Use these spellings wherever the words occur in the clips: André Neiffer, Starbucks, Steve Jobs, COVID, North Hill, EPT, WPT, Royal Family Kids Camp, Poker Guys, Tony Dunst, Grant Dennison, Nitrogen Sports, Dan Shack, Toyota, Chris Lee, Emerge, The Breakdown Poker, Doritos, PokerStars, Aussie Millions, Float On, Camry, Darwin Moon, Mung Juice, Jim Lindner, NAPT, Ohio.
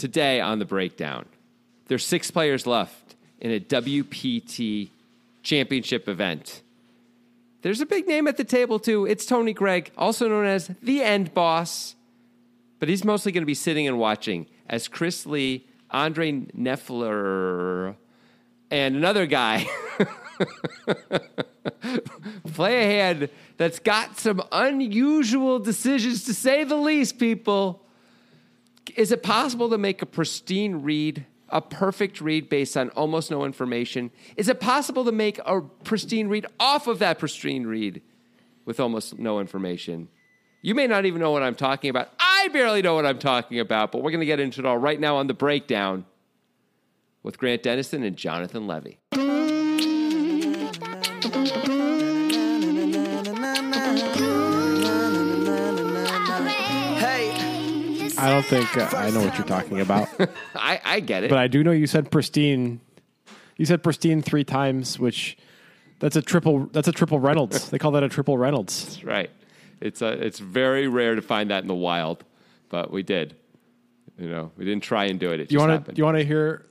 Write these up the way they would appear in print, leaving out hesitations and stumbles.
Today on The Breakdown, there's 6 players left in a WPT championship event. There's a big name at the table, too. It's Tony Gregg, also known as The End Boss. But he's mostly going to be sitting and watching as Chris Lee, André Neiffer, and another guy play a hand that's got some unusual decisions, to say the least, people. Is it possible to make a pristine read, a perfect read based on almost no information? Is it possible to make a pristine read off of that pristine read with almost no information? You may not even know what I'm talking about. I barely know what I'm talking about, but we're going to get into it all right now on The Breakdown with Grant Dennison and Jonathan Levy. I don't think I know what you're talking about. I get it. But I do know you said pristine. You said pristine 3 times, which that's a triple Reynolds. They call that a triple Reynolds. That's right. It's very rare to find that in the wild, but we did. You know, we didn't try and do it. It just happened. You want to hear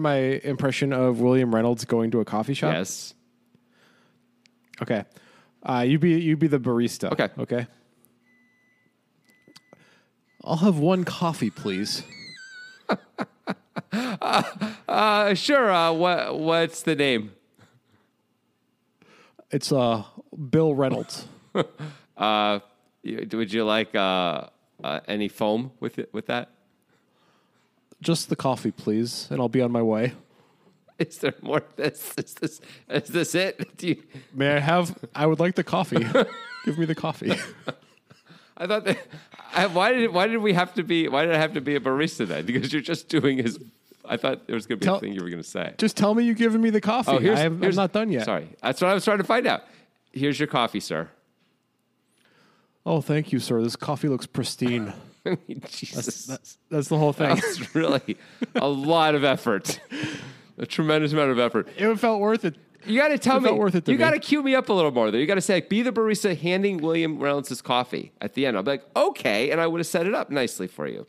my impression of William Reynolds going to a coffee shop? Yes. Okay. You be the barista. Okay. I'll have 1 coffee, please. Sure. What's the name? It's Bill Reynolds. Would you like any foam with that? Just the coffee, please, and I'll be on my way. Is there more? Is this it? May I have? I would like the coffee. Give me the coffee. I thought that. Why did I have to be a barista then? Because you're just doing his. I thought there was going to be a thing you were going to say. Just tell me you're giving me the coffee. Oh, I'm not done yet. Sorry, that's what I was trying to find out. Here's your coffee, sir. Oh, thank you, sir. This coffee looks pristine. I mean, Jesus, that's the whole thing. That's really a lot of effort. A tremendous amount of effort. It felt worth it. You got to tell me. You got to cue me up a little more. Though you got to say, like, be the barista handing William Reynolds his coffee at the end. I'll be like, okay, and I would have set it up nicely for you.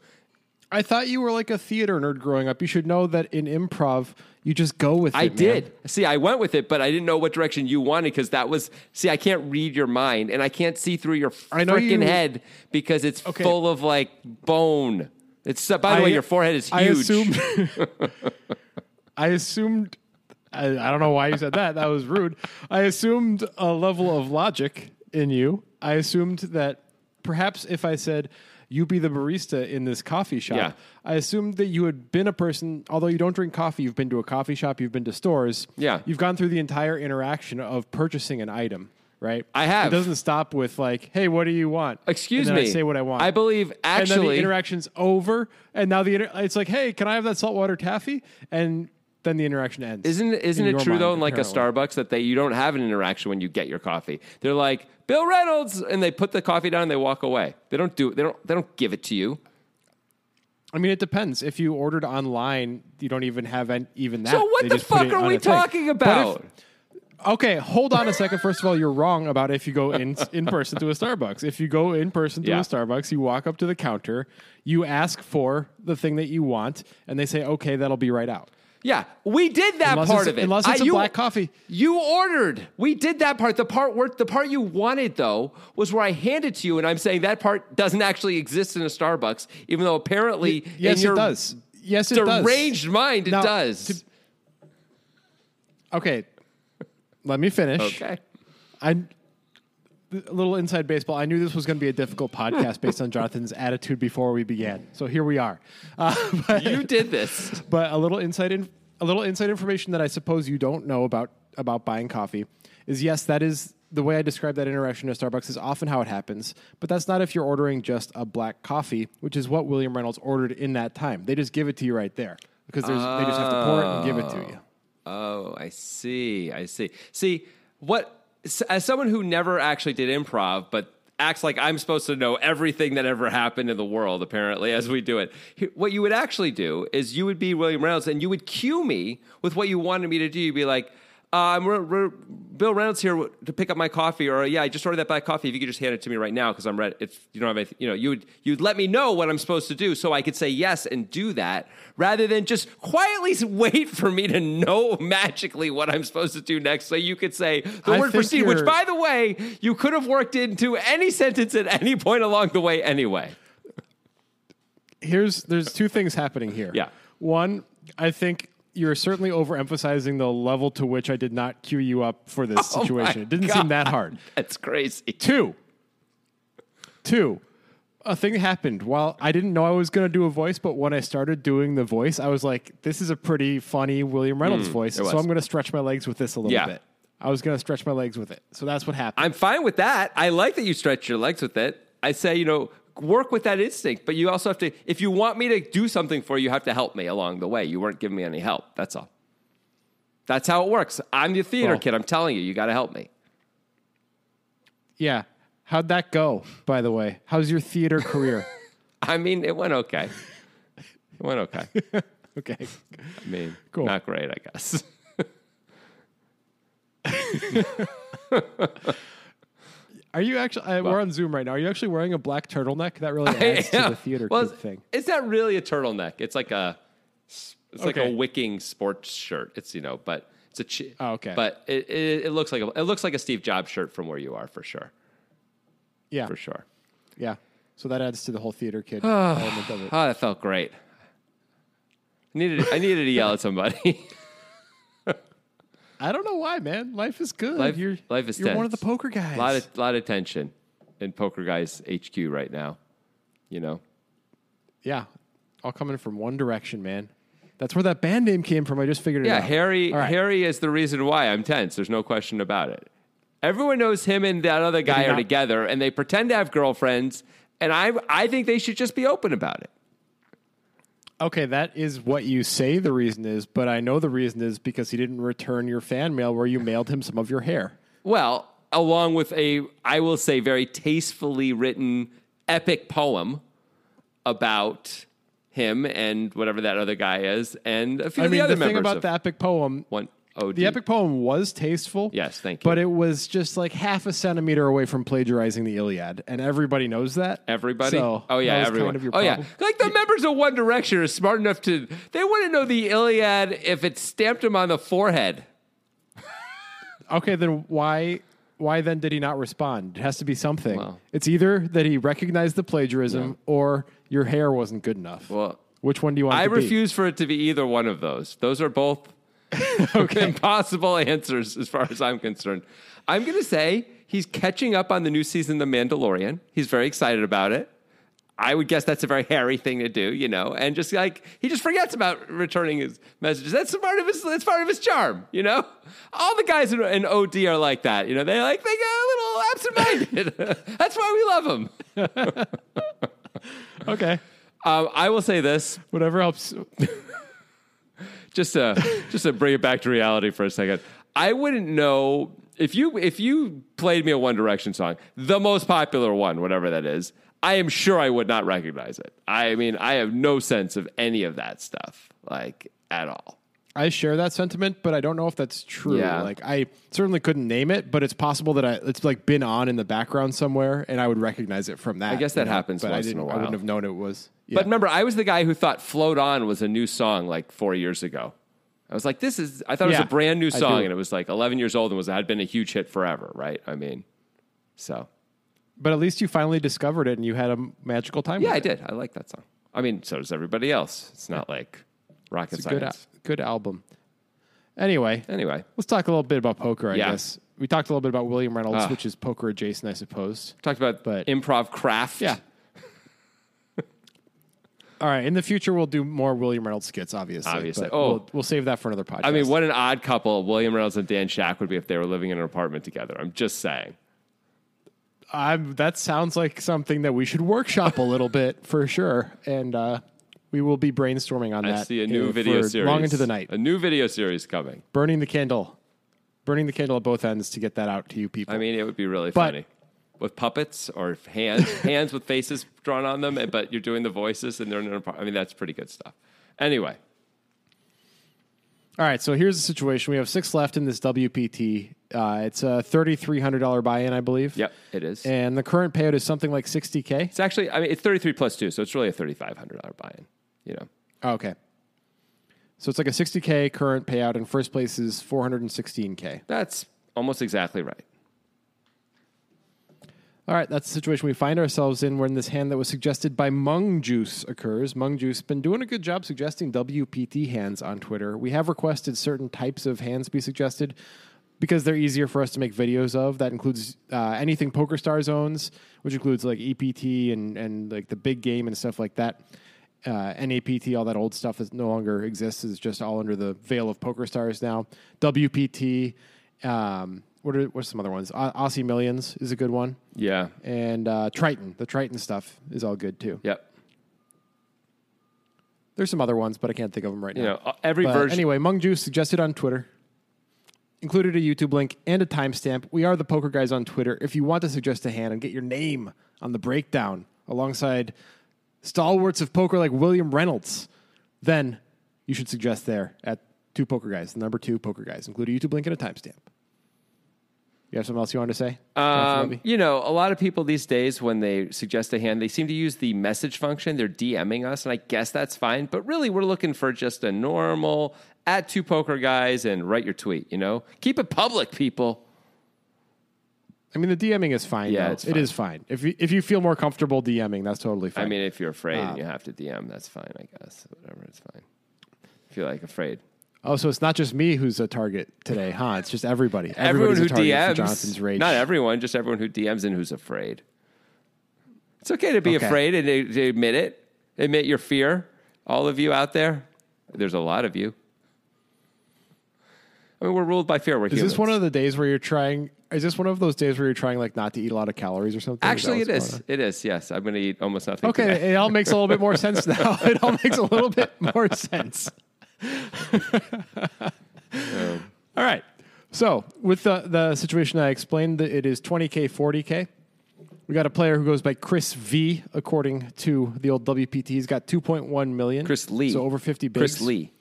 I thought you were like a theater nerd growing up. You should know that in improv, you just go with it. I did. See, I went with it, but I didn't know what direction you wanted because that was. See, I can't read your mind, and I can't see through your freaking head because it's full of like bone. By the way, your forehead is huge. I assumed. I don't know why you said that. That was rude. I assumed a level of logic in you. I assumed that perhaps if I said, you be the barista in this coffee shop, yeah. I assumed that you had been a person, although you don't drink coffee, you've been to a coffee shop, you've been to stores. Yeah. You've gone through the entire interaction of purchasing an item, right? I have. It doesn't stop with like, hey, what do you want? Excuse me. I say what I want. I believe actually. And then the interaction's over. And now it's like, hey, can I have that saltwater taffy? And then the interaction ends. Isn't it true, though, in like a Starbucks that you don't have an interaction when you get your coffee? They're like, Bill Reynolds, and they put the coffee down and they walk away. They don't give it to you. I mean, it depends. If you ordered online, you don't even have even that. So what the fuck are we talking about? Okay, hold on a second. First of all, you're wrong about if you go in person to a Starbucks. If you go in person to a Starbucks, you walk up to the counter, you ask for the thing that you want, and they say, okay, that'll be right out. Yeah, we did that part of it. Unless it's a black coffee. You ordered. We did that part. The part you wanted, though, was where I handed to you, and I'm saying that part doesn't actually exist in a Starbucks, even though apparently yes, it does. Yes, it does. Deranged mind, it does. Okay, let me finish. Okay. A little inside baseball. I knew this was going to be a difficult podcast based on Jonathan's attitude before we began. So here we are. You did this. But a little inside information that I suppose you don't know about buying coffee is, yes, that is the way I describe that interaction at Starbucks is often how it happens. But that's not if you're ordering just a black coffee, which is what William Reynolds ordered in that time. They just give it to you right there because they just have to pour it and give it to you. Oh, I see. See, as someone who never actually did improv, but acts like I'm supposed to know everything that ever happened in the world, apparently, as we do it, what you would actually do is you would be William Reynolds and you would cue me with what you wanted me to do. You'd be like, Bill Reynolds here to pick up my coffee, or yeah, I just ordered that black coffee. If you could just hand it to me right now, because I'm ready. If you don't have anything, you know, you'd let me know what I'm supposed to do, so I could say yes and do that, rather than just quietly wait for me to know magically what I'm supposed to do next. So you could say the word proceed, which, by the way, you could have worked into any sentence at any point along the way, anyway. There's two things happening here. Yeah, one, I think you're certainly overemphasizing the level to which I did not queue you up for this situation. It didn't seem that hard. That's crazy. Two, a thing happened. While I didn't know I was going to do a voice, but when I started doing the voice, I was like, this is a pretty funny William Reynolds voice, so I'm going to stretch my legs with this a little bit. I was going to stretch my legs with it. So that's what happened. I'm fine with that. I like that you stretch your legs with it. I say, you know, work with that instinct, but you also have to, if you want me to do something for you, you have to help me along the way. You weren't giving me any help. That's all. That's how it works. I'm your theater kid. I'm telling you, you got to help me. Yeah. How'd that go, by the way? How's your theater career? I mean, it went okay. It went okay. Okay. I mean, cool. Not great, I guess. Are you actually? We're on Zoom right now. Are you actually wearing a black turtleneck? That really adds to the theater thing. It's not really a turtleneck. It's like a wicking sports shirt. It's but it's a But it looks like a Steve Jobs shirt from where you are for sure. Yeah, for sure. Yeah. So that adds to the whole theater kid element of it. Oh, that felt great. I needed to yell at somebody. I don't know why, man. Life is good. Life is tense. You're one of the poker guys. A lot of tension in Poker Guys HQ right now, Yeah. All coming from One Direction, man. That's where that band name came from. I just figured it out. Yeah, Harry is the reason why I'm tense. There's no question about it. Everyone knows him and that other guy are together, and they pretend to have girlfriends, and I think they should just be open about it. Okay, that is what you say the reason is, but I know the reason is because he didn't return your fan mail where you mailed him some of your hair. Well, along with I will say, very tastefully written epic poem about him and whatever that other guy is and a few of the other members. The thing about the epic poem... The epic poem was tasteful. Yes, thank you. But it was just like half a centimeter away from plagiarizing the Iliad, and everybody knows that. Everybody? So everyone. Kind of your problem. Like the members of One Direction are smart enough they wouldn't know the Iliad if it stamped him on the forehead. Okay, then why then did he not respond? It has to be something. Well, it's either that he recognized the plagiarism or your hair wasn't good enough. Well, which one do you want to be? I refuse for it to be either one of those. Those are both... Impossible answers as far as I'm concerned. I'm going to say he's catching up on the new season, The Mandalorian. He's very excited about it. I would guess that's a very hairy thing to do, and just like he just forgets about returning his messages. That's part of his charm, All the guys in OD are like that, They get a little absent-minded. That's why we love them. Okay. I will say this. Whatever helps. Just to bring it back to reality for a second. I wouldn't know if you played me a One Direction song, the most popular one, whatever that is. I am sure I would not recognize it. I mean, I have no sense of any of that stuff, like at all. I share that sentiment, but I don't know if that's true. Yeah. Like I certainly couldn't name it, but it's possible that it's like been on in the background somewhere, and I would recognize it from that. I guess that happens once in a while. I wouldn't have known it was. Yeah. But remember, I was the guy who thought Float On was a new song like 4 years ago. I was like, I thought it was a brand new song, and it was like 11 years old and had been a huge hit forever, right? I mean, so. But at least you finally discovered it and you had a magical time with it. Yeah, I did. I like that song. I mean, so does everybody else. It's not like rocket science. Good album. Anyway, let's talk a little bit about poker, I guess. We talked a little bit about William Reynolds, which is poker adjacent, I suppose. Talked about improv craft. Yeah. All right. In the future, we'll do more William Reynolds skits, obviously. But we'll save that for another podcast. I mean, what an odd couple William Reynolds and Dan Shack would be if they were living in an apartment together. I'm just saying. That sounds like something that we should workshop a little bit for sure. And we will be brainstorming on that. I see a new video series. Long into the night. A new video series coming. Burning the candle at both ends to get that out to you people. I mean, it would be really funny. With puppets or hands with faces drawn on them, but you're doing the voices and they're in an apartment. I mean, that's pretty good stuff. Anyway. All right, so here's the situation. We have six left in this WPT. It's a $3,300 buy-in, I believe. Yep, it is. And the current payout is something like $60K. It's actually, I mean, it's 33 plus two, so it's really a $3,500 buy-in, you know. Oh, okay. So it's like a $60K current payout, and first place is $416K. That's almost exactly right. All right, that's the situation we find ourselves in when this hand that was suggested by Mung Juice occurs. Mung Juice has been doing a good job suggesting WPT hands on Twitter. We have requested certain types of hands be suggested because they're easier for us to make videos of. That includes anything PokerStars owns, which includes like EPT and like the big game and stuff like that. NAPT, all that old stuff that no longer exists is just all under the veil of PokerStars now. WPT, What's some other ones? Aussie Millions is a good one. Yeah. And Triton. The Triton stuff is all good, too. Yep. There's some other ones, but I can't think of them right now. Every version. Anyway, Mung Juice suggested on Twitter, included a YouTube link and a timestamp. We are the Poker Guys on Twitter. If you want to suggest a hand and get your name on the breakdown alongside stalwarts of poker like William Reynolds, then you should suggest there at 2 Poker Guys, the number 2 Poker Guys. Include a YouTube link and a timestamp. You have something else you wanted to say? You know, a lot of people these days, when they suggest a hand, they seem to use the message function. They're DMing us, and I guess that's fine. But really, we're looking for just a normal @2PokerGuys and write your tweet, you know? Keep it public, people. I mean, the DMing is fine. Yeah, it's fine. It is fine. If you feel more comfortable DMing, that's totally fine. I mean, if you're afraid and you have to DM, that's fine, I guess. Whatever, it's fine. If you're, like, afraid. Oh, so it's not just me who's a target today, huh? It's just everybody. Everyone who DMs. For Jonathan's rage. Not everyone, just everyone who DMs and who's afraid. It's okay to be afraid and to admit it. Admit your fear. All of you out there, there's a lot of you. I mean, we're ruled by fear. We're humans. Is this one of the days where you're trying? Is this one of those days where you're trying like not to eat a lot of calories or something? Actually, it is. Yes, I'm going to eat almost nothing. Okay, today. It all makes a little bit more sense now. It all makes a little bit more sense. All right. So with the situation I explained, it is 20K, 40K. We got a player who goes by Chris V, according to the old WPT. He's got 2.1 million. Chris Lee. So over 50 bigs. Chris Lee.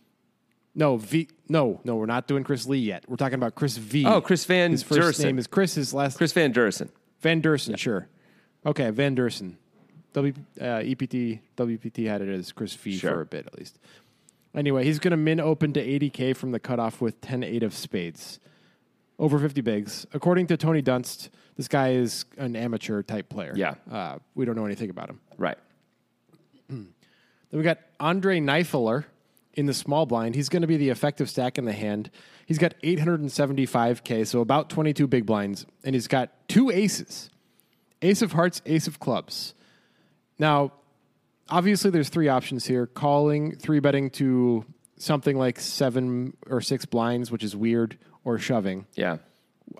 No, V. No, we're not doing Chris Lee yet. We're talking about Chris V. Oh, Chris Vanderzen. His first name is Chris. His last. Chris Vanderzen. Vanderzen, yeah. Sure. Okay, Vanderzen. EPT, WPT had it as Chris V for a bit, at least. Anyway, he's going to min open to 80K from the cutoff with 10-8 of spades. Over 50 bigs. According to Tony Dunst, this guy is an amateur-type player. Yeah. We don't know anything about him. Right. Then we got André Neiffer in the small blind. He's going to be the effective stack in the hand. He's got 875K, so about 22 big blinds, and he's got two aces. Ace of hearts, ace of clubs. Now, obviously, there's three options here. Calling, three-betting to something like 7 or 6 blinds, which is weird, or shoving. Yeah.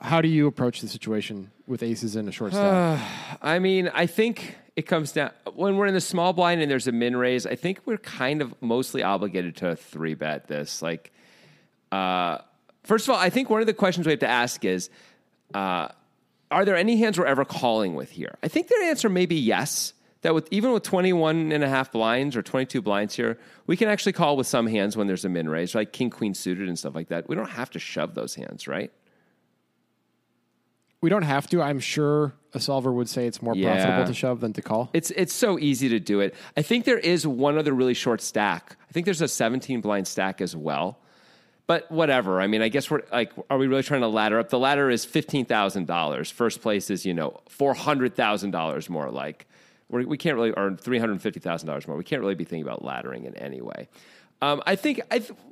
How do you approach the situation with aces and a short stack? I mean, I think it comes down... When we're in the small blind and there's a min-raise, I think we're kind of mostly obligated to 3-bet this. Like, first of all, I think one of the questions we have to ask is, are there any hands we're ever calling with here? I think their answer may be yes. That even with 21 and a half blinds or 22 blinds here, we can actually call with some hands when there's a min raise, like king, queen suited and stuff like that. We don't have to shove those hands, right? We don't have to. I'm sure a solver would say it's more profitable to shove than to call. It's so easy to do it. I think there is one other really short stack. I think there's a 17 blind stack as well. But whatever. I mean, I guess we're like, are we really trying to ladder up? The ladder is $15,000. First place is, $400,000 more like. We can't really earn $350,000 more. We can't really be thinking about laddering in any way. I think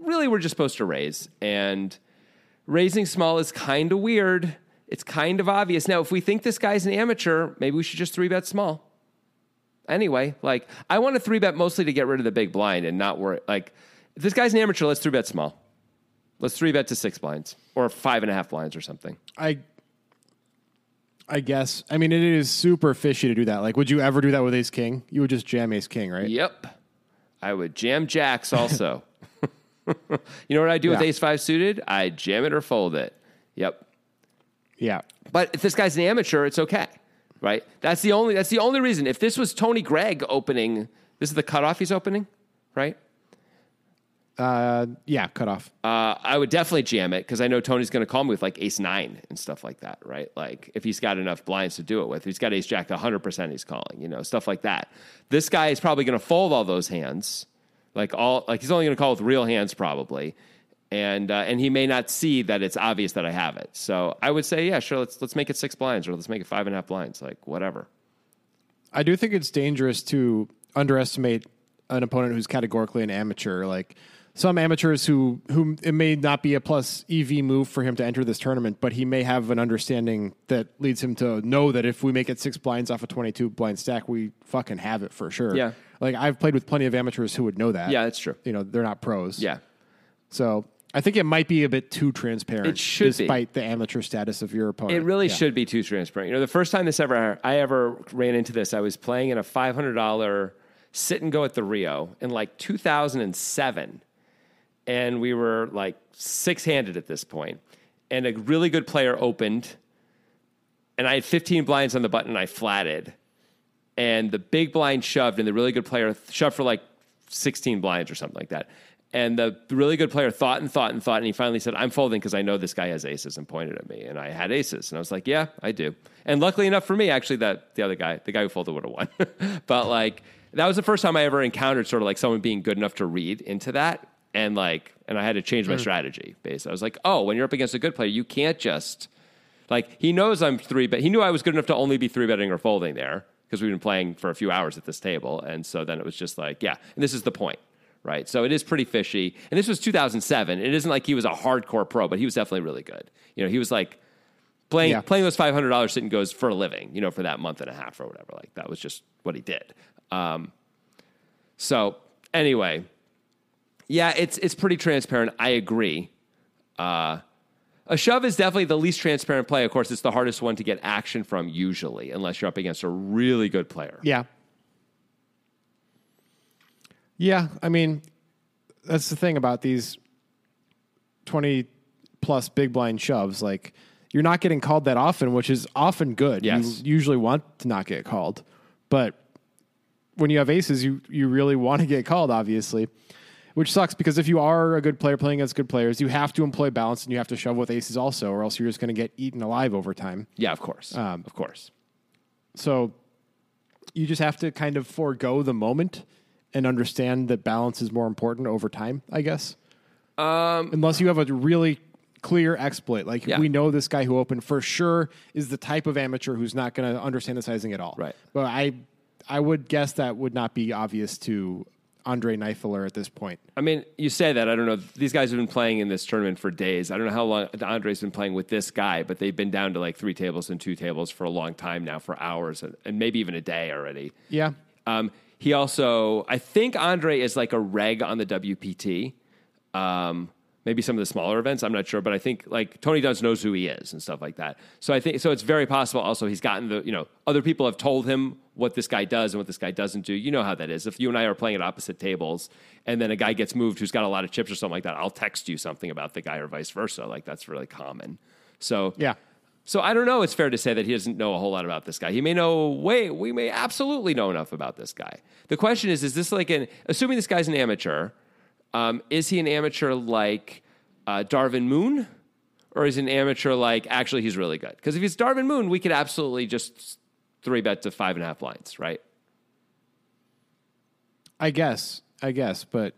we're just supposed to raise, and raising small is kind of weird. It's kind of obvious. Now, if we think this guy's an amateur, maybe we should just 3-bet small. Anyway, like I want to 3-bet mostly to get rid of the big blind and not worry. Like if this guy's an amateur, let's 3-bet small. Let's 3-bet to 6 blinds or 5.5 blinds or something. I guess. I mean, it is super fishy to do that. Like, would you ever do that with ace king? You would just jam ace king, right? Yep. I would jam jacks also. You know what I do with ace five suited? I jam it or fold it. Yep. Yeah. But if this guy's an amateur, it's okay, right? That's the only reason. If this was Tony Gregg opening, this is the cutoff he's opening, right? Yeah, cut off. I would definitely jam it because I know Tony's going to call me with like ace-9 and stuff like that, right? Like if he's got enough blinds to do it with. If he's got ace-jack, 100% he's calling, you know, stuff like that. This guy is probably going to fold all those hands. Like he's only going to call with real hands probably. And he may not see that it's obvious that I have it. So I would say, yeah, sure, let's make it 6 blinds or let's make it 5.5 blinds, like whatever. I do think it's dangerous to underestimate an opponent who's categorically an amateur. Like some amateurs who it may not be a plus EV move for him to enter this tournament, but he may have an understanding that leads him to know that if we make it 6 blinds off a 22 blind stack, we fucking have it for sure. Yeah. Like I've played with plenty of amateurs who would know that. Yeah, that's true. You know, they're not pros. Yeah. So I think it might be a bit too transparent. It should despite be. The amateur status of your opponent. It really should be too transparent. You know, the first time this I ever ran into this, I was playing in a $500 sit and go at the Rio in like 2007. And we were like 6-handed at this point. And a really good player opened. And I had 15 blinds on the button. And I flatted. And the big blind shoved. And the really good player shoved for like 16 blinds or something like that. And the really good player thought, and he finally said, I'm folding because I know this guy has aces, and pointed at me. And I had aces. And I was like, yeah, I do. And luckily enough for me, actually, that the guy who folded would have won. But, like, that was the first time I ever encountered sort of, like, someone being good enough to read into that. And, like, and I had to change my strategy, basically. I was like, oh, when you're up against a good player, you can't just, like, he knows I'm 3-bet. He knew I was good enough to only be 3-betting or folding there because we've been playing for a few hours at this table. And so then it was just like, yeah, and this is the point. Right, so it is pretty fishy, and this was 2007. It isn't like he was a hardcore pro, but he was definitely really good. You know, he was like playing those $500 sit and goes for a living. You know, for that month and a half or whatever. Like that was just what he did. So anyway, yeah, it's pretty transparent. I agree. A shove is definitely the least transparent play. Of course, it's the hardest one to get action from usually, unless you're up against a really good player. Yeah. Yeah, I mean, that's the thing about these 20-plus big blind shoves. Like, you're not getting called that often, which is often good. Yes. You usually want to not get called. But when you have aces, you really want to get called, obviously, which sucks because if you are a good player playing against good players, you have to employ balance and you have to shove with aces also, or else you're just going to get eaten alive over time. Yeah, of course. Of course. So you just have to kind of forego the moment and understand that balance is more important over time, I guess. Unless you have a really clear exploit. Like, we know this guy who opened for sure is the type of amateur who's not going to understand the sizing at all. Right. But I would guess that would not be obvious to André Neiffer at this point. I mean, you say that. I don't know. These guys have been playing in this tournament for days. I don't know how long Andre's been playing with this guy, but they've been down to, like, 3 tables and 2 tables for a long time now, for hours, and maybe even a day already. Yeah. He also, I think André is like a reg on the WPT, maybe some of the smaller events. I'm not sure, but I think like Tony Dunst knows who he is and stuff like that. So I think so. It's very possible. Also, he's gotten the other people have told him what this guy does and what this guy doesn't do. You know how that is. If you and I are playing at opposite tables, and then a guy gets moved who's got a lot of chips or something like that, I'll text you something about the guy or vice versa. Like that's really common. So yeah. So I don't know. It's fair to say that he doesn't know a whole lot about this guy. He may know, we may absolutely know enough about this guy. The question is this like assuming this guy's an amateur, is he an amateur like Darwin Moon? Or is he an amateur like, actually, he's really good? Because if he's Darwin Moon, we could absolutely just 3-bet to 5.5 blinds, right? I guess, but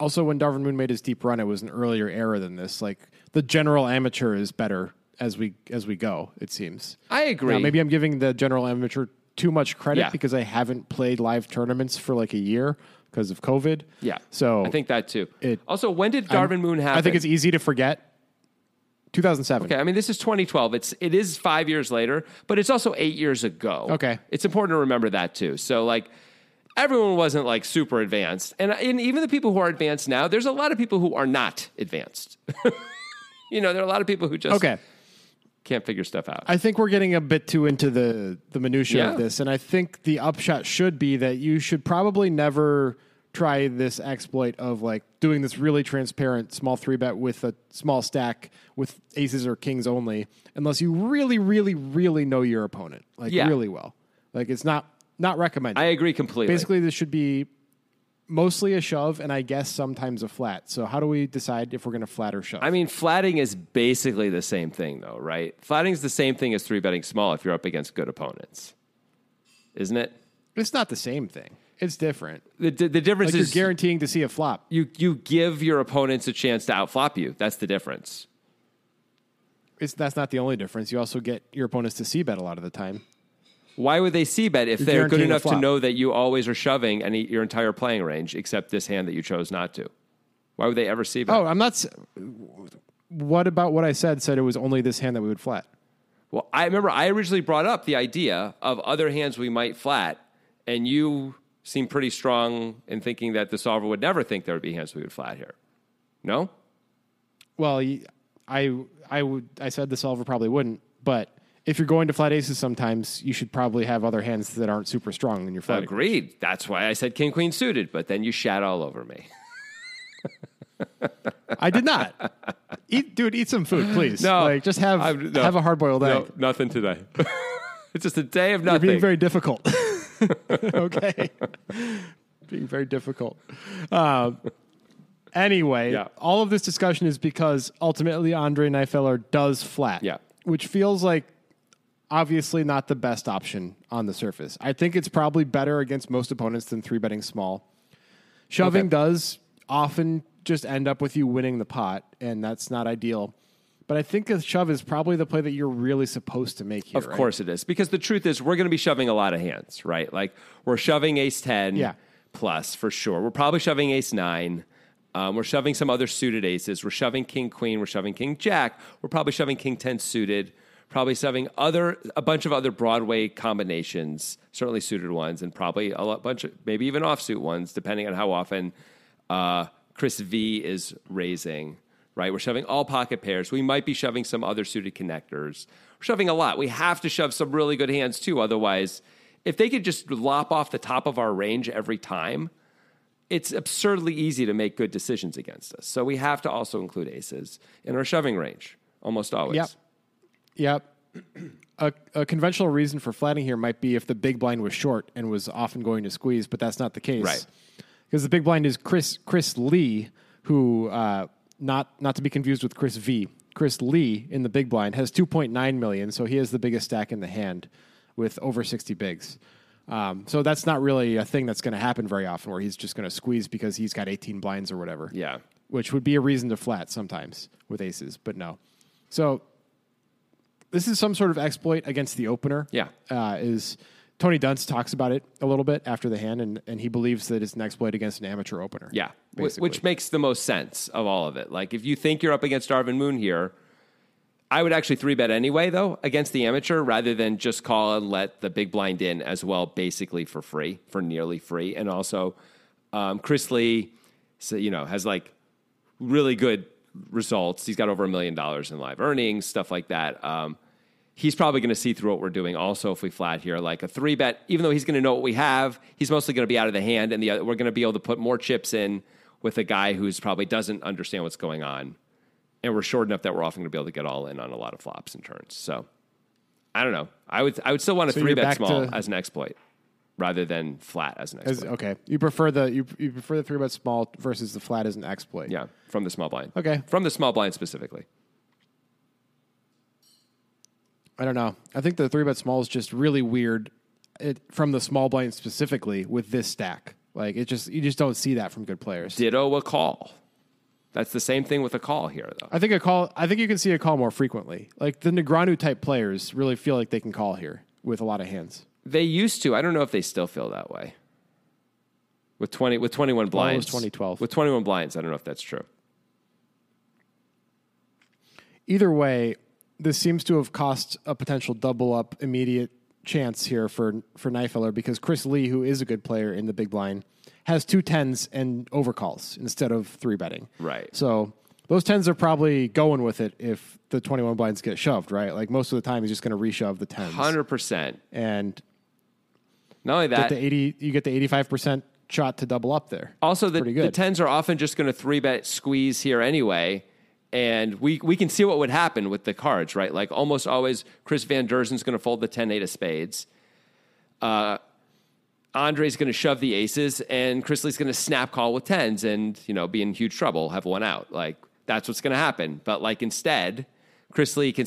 also when Darwin Moon made his deep run, it was an earlier era than this. Like, the general amateur is better as we go, it seems. I agree. Now, maybe I'm giving the general amateur too much credit because I haven't played live tournaments for like a year because of COVID. Yeah. So I think that too. Also, when did Darwin Moon happen? I think it's easy to forget. 2007. Okay. I mean, this is 2012. It is 5 years later, but it's also 8 years ago. Okay. It's important to remember that too. So like, everyone wasn't like super advanced. And even the people who are advanced now, there's a lot of people who are not advanced. There are a lot of people who just... Okay. Can't figure stuff out. I think we're getting a bit too into the minutiae of this, and I think the upshot should be that you should probably never try this exploit of like doing this really transparent small 3-bet with a small stack with aces or kings only, unless you really, really, really know your opponent really well. Like it's not recommended. I agree completely. Basically, this should be Mostly a shove, and I guess sometimes a flat. So how do we decide if we're going to flat or shove? I mean, flatting is basically the same thing, though, right? Flatting is the same thing as three-betting small if you're up against good opponents, isn't it? It's not the same thing. It's different. The difference is you're guaranteeing to see a flop. You give your opponents a chance to outflop you. That's the difference. That's not the only difference. You also get your opponents to c-bet a lot of the time. Why would they c-bet if they're good enough to know that you always are shoving and your entire playing range, except this hand that you chose not to? Why would they ever c-bet? Oh, I'm not... What about what I said it was only this hand that we would flat? Well, I remember I originally brought up the idea of other hands we might flat, and you seemed pretty strong in thinking that the solver would never think there would be hands we would flat here. No? Well, I said the solver probably wouldn't, but... If you're going to flat aces sometimes, you should probably have other hands that aren't super strong in your flat. Agreed. Range. That's why I said king-queen suited, but then you shat all over me. I did not. Eat some food, please. No. Just have a hard-boiled egg. No, nothing today. It's just a day of nothing. You're being very difficult. Okay. Being very difficult. Anyway, yeah. All of this discussion is because ultimately André Neiffer does flat, yeah. Which feels like obviously not the best option on the surface. I think it's probably better against most opponents than three-betting small. Shoving does often just end up with you winning the pot, and that's not ideal. But I think a shove is probably the play that you're really supposed to make here. Of course it is, because the truth is we're going to be shoving a lot of hands, right? Like, we're shoving ace-10 plus for sure. We're probably shoving ace-9. We're shoving some other suited aces. We're shoving king-queen. We're shoving king-jack. We're probably shoving king-10 suited. Probably shoving a bunch of other Broadway combinations, certainly suited ones, and probably bunch of maybe even offsuit ones, depending on how often Chris V is raising, right? We're shoving all pocket pairs. We might be shoving some other suited connectors. We're shoving a lot. We have to shove some really good hands, too. Otherwise, if they could just lop off the top of our range every time, it's absurdly easy to make good decisions against us. So we have to also include aces in our shoving range, almost always. Yep. A conventional reason for flatting here might be if the big blind was short and was often going to squeeze, but that's not the case. Right. Because the big blind is Chris Lee, who, not to be confused with Chris V. Chris Lee in the big blind has 2.9 million, so he has the biggest stack in the hand with over 60 bigs. So that's not really a thing that's going to happen very often where he's just going to squeeze because he's got 18 blinds or whatever. Yeah. Which would be a reason to flat sometimes with aces, but no. So... This is some sort of exploit against the opener. Yeah. Is Tony Dunst talks about it a little bit after the hand, and he believes that it's an exploit against an amateur opener. Yeah, basically. Which makes the most sense of all of it. Like, if you think you're up against Darwin Moon here, I would actually 3-bet anyway, though, against the amateur, rather than just call and let the big blind in as well, basically for free, for nearly free. And also, Chris Lee, has, really good results. He's got over $1 million in live earnings, stuff like that. He's probably going to see through what we're doing also if we flat here. Like a 3-bet, even though he's going to know what we have, he's mostly going to be out of the hand, and we're going to be able to put more chips in with a guy who's probably doesn't understand what's going on. And we're short enough that we're often going to be able to get all in on a lot of flops and turns. So, I don't know. I would still want a 3-bet small as an exploit rather than flat as an exploit. Okay. You prefer the 3-bet small versus the flat as an exploit. Yeah, from the small blind. Okay. From the small blind specifically. I don't know. I think the 3-bet small is just really weird from the small blind specifically with this stack. Like, you just don't see that from good players. Ditto a call. That's the same thing with a call here, though. I think you can see a call more frequently. Like, the Negreanu-type players really feel like they can call here with a lot of hands. They used to. I don't know if they still feel that way. With 21 blinds. Well, it was 2012. With 21 blinds, I don't know if that's true. Either way, this seems to have cost a potential double-up immediate chance here for Neiffer, because Chris Lee, who is a good player in the big blind, has 2 tens and overcalls instead of 3-betting. Right. So those tens are probably going with it if the 21 blinds get shoved, right? Like, most of the time, he's just going to reshove the tens. 100%. And not only that, you get the 85% shot to double up there. Also, the tens are often just going to 3-bet squeeze here anyway. And we can see what would happen with the cards, right? Like, almost always, Chris Vanderzen's going to fold the 10-8 of spades. Andre's going to shove the aces and Chris Lee's going to snap call with tens and, you know, be in huge trouble, have one out. Like, that's what's going to happen. But, like, instead, Chris Lee can...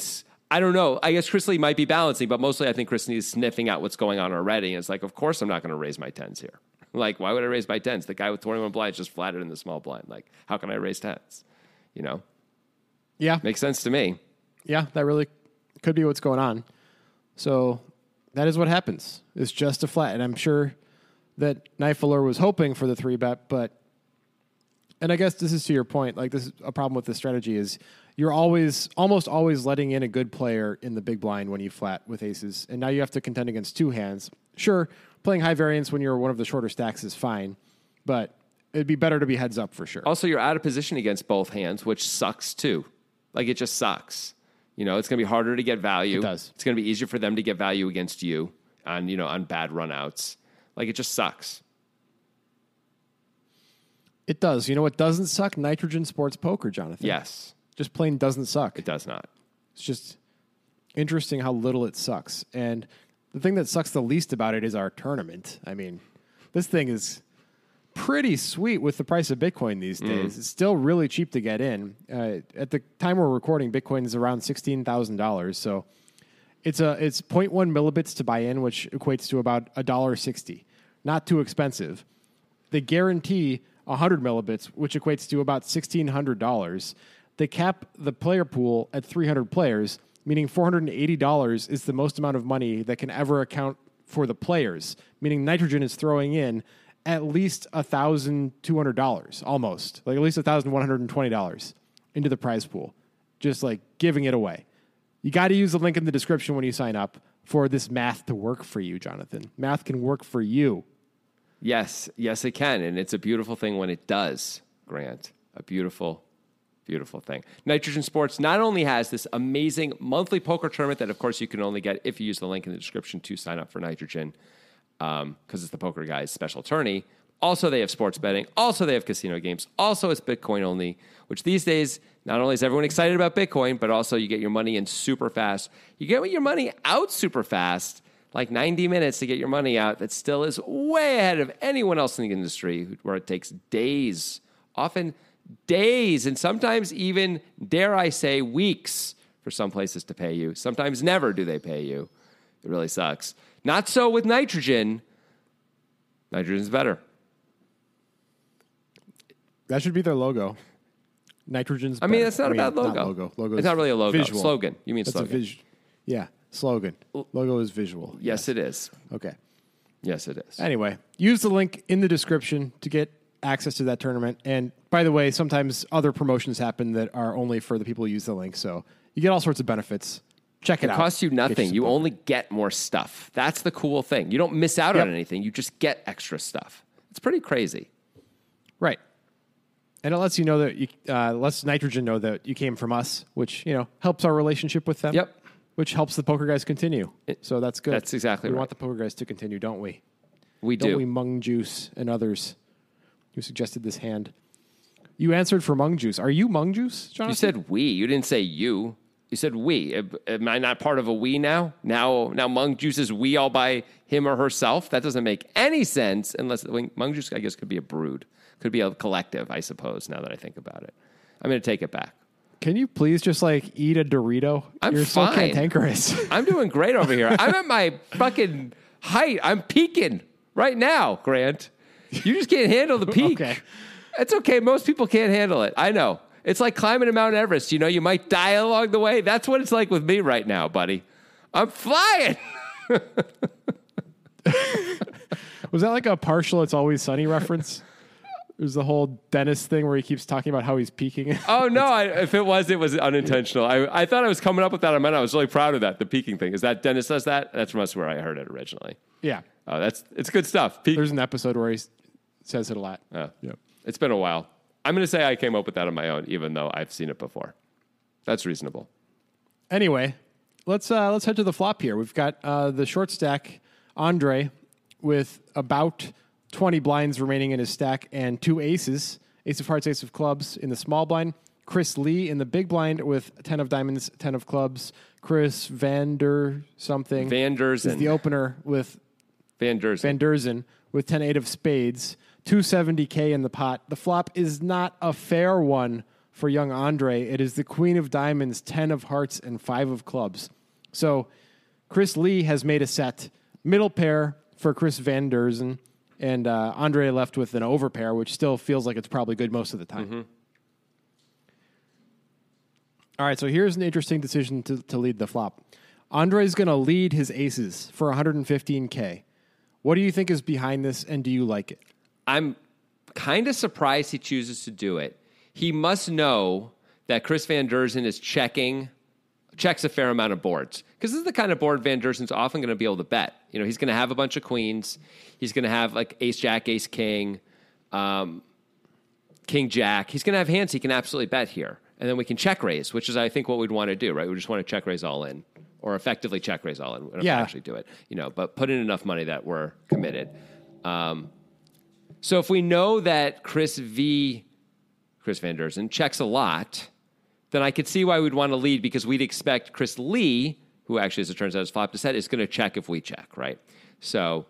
I don't know. I guess Chris Lee might be balancing, but mostly I think Chris Lee is sniffing out what's going on already. And it's like, of course I'm not going to raise my tens here. Like, why would I raise my tens? The guy with 21 blinds just flatted in the small blind. Like, how can I raise tens? You know? Yeah. Makes sense to me. Yeah, that really could be what's going on. So... that is what happens. It's just a flat. And I'm sure that Neiffer was hoping for the 3-bet, but, and I guess this is to your point, like, this is a problem with this strategy is you're always, almost always letting in a good player in the big blind when you flat with aces. And now you have to contend against two hands. Sure, playing high variance when you're one of the shorter stacks is fine, but it'd be better to be heads up for sure. Also, you're out of position against both hands, which sucks too. Like, it just sucks. You know, it's going to be harder to get value. It does. It's going to be easier for them to get value against you on, you know, on bad runouts. Like, it just sucks. It does. You know what doesn't suck? Nitrogen Sports Poker, Jonathan. Yes. Just plain doesn't suck. It does not. It's just interesting how little it sucks. And the thing that sucks the least about it is our tournament. I mean, this thing is pretty sweet with the price of Bitcoin these days. It's still really cheap to get in. At the time we're recording, Bitcoin is around $16,000. So it's 0.1 millibits to buy in, which equates to about $1.60. Not too expensive. They guarantee 100 millibits, which equates to about $1,600. They cap the player pool at 300 players, meaning $480 is the most amount of money that can ever account for the players, meaning Nitrogen is throwing in at least $1,200, almost. Like, at least $1,120 into the prize pool. Just, like, giving it away. You got to use the link in the description when you sign up for this math to work for you, Jonathan. Math can work for you. Yes. Yes, it can. And it's a beautiful thing when it does, Grant. A beautiful, beautiful thing. Nitrogen Sports not only has this amazing monthly poker tournament that, of course, you can only get if you use the link in the description to sign up for Nitrogen, because it's the Poker Guys special tourney. Also, they have sports betting. Also, they have casino games. Also, it's Bitcoin only, which these days, not only is everyone excited about Bitcoin, but also you get your money in super fast. You get your money out super fast, like 90 minutes to get your money out. That still is way ahead of anyone else in the industry, where it takes days, often days, and sometimes even, dare I say, weeks for some places to pay you. Sometimes never do they pay you. It really sucks. Not so with Nitrogen. Nitrogen's better. That should be their logo. Nitrogen's better. I mean, that's not a bad logo. Not logo. Logo. It's not really a logo. Visual. Slogan. You mean that's slogan. Yeah, slogan. Logo is visual. Yes, it is. Okay. Yes, it is. Anyway, use the link in the description to get access to that tournament. And by the way, sometimes other promotions happen that are only for the people who use the link. So you get all sorts of benefits. Check it out. It costs you nothing. You only get more stuff. That's the cool thing. You don't miss out on anything. You just get extra stuff. It's pretty crazy. Right. And it lets you know that you, lets Nitrogen know that you came from us, which, you know, helps our relationship with them. Yep. Which helps the Poker Guys continue. So that's good. That's exactly right. We want the Poker Guys to continue, don't we? We do. Don't we, Mung Juice and others who suggested this hand? You answered for Mung Juice. Are you Mung Juice, Jonathan? You said we. You didn't say you. You said we. Am I not part of a we now? Now Mung Juice is we all by him or herself? That doesn't make any sense unless... Mung Juice, I guess, could be a brood. Could be a collective, I suppose, now that I think about it. I'm going to take it back. Can you please just, like, eat a Dorito? You're fine. So cantankerous. I'm doing great over here. I'm at my fucking height. I'm peaking right now, Grant. You just can't handle the peak. Okay. It's okay. Most people can't handle it. I know. It's like climbing to Mount Everest. You know, you might die along the way. That's what it's like with me right now, buddy. I'm flying. Was that like a partial It's Always Sunny reference? It was the whole Dennis thing where he keeps talking about how he's peaking. Oh, no. If it was, it was unintentional. I thought I was coming up with that on my own. I was really proud of that, the peaking thing. Is that Dennis does that? That's from us where I heard it originally. Yeah. Oh, it's good stuff. There's an episode where he says it a lot. Oh. Yeah. It's been a while. I'm going to say I came up with that on my own, even though I've seen it before. That's reasonable. Anyway, let's head to the flop here. We've got the short stack, Andre, with about 20 blinds remaining in his stack and two aces, ace of hearts, ace of clubs in the small blind. Chris Lee in the big blind with 10 of diamonds, 10 of clubs. Chris Vanderzen is the opener with Vanderzen with 10-8 of spades, 270K in the pot. The flop is not a fair one for young André. It is the queen of diamonds, 10 of hearts, and 5 of clubs. So Chris Lee has made a set. Middle pair for Chris Vanderzen, and André left with an overpair, which still feels like it's probably good most of the time. Mm-hmm. All right, so here's an interesting decision to lead the flop. Andre's going to lead his aces for 115K. What do you think is behind this, and do you like it? I'm kind of surprised he chooses to do it. He must know that Chris Vanderzen is checks a fair amount of boards, because this is the kind of board Vanderzen's often going to be able to bet. You know, he's going to have a bunch of queens. He's going to have like ace jack, ace king, king jack. He's going to have hands he can absolutely bet here. And then we can check raise, which is, I think, what we'd want to do, right? We just want to check raise all in, or effectively check raise all in. We don't actually do it, you know, but put in enough money that we're committed. So if we know that Chris Vanderzen checks a lot, then I could see why we'd want to lead, because we'd expect Chris Lee, who actually, as it turns out, is flop to set, is going to check if we check, right? So,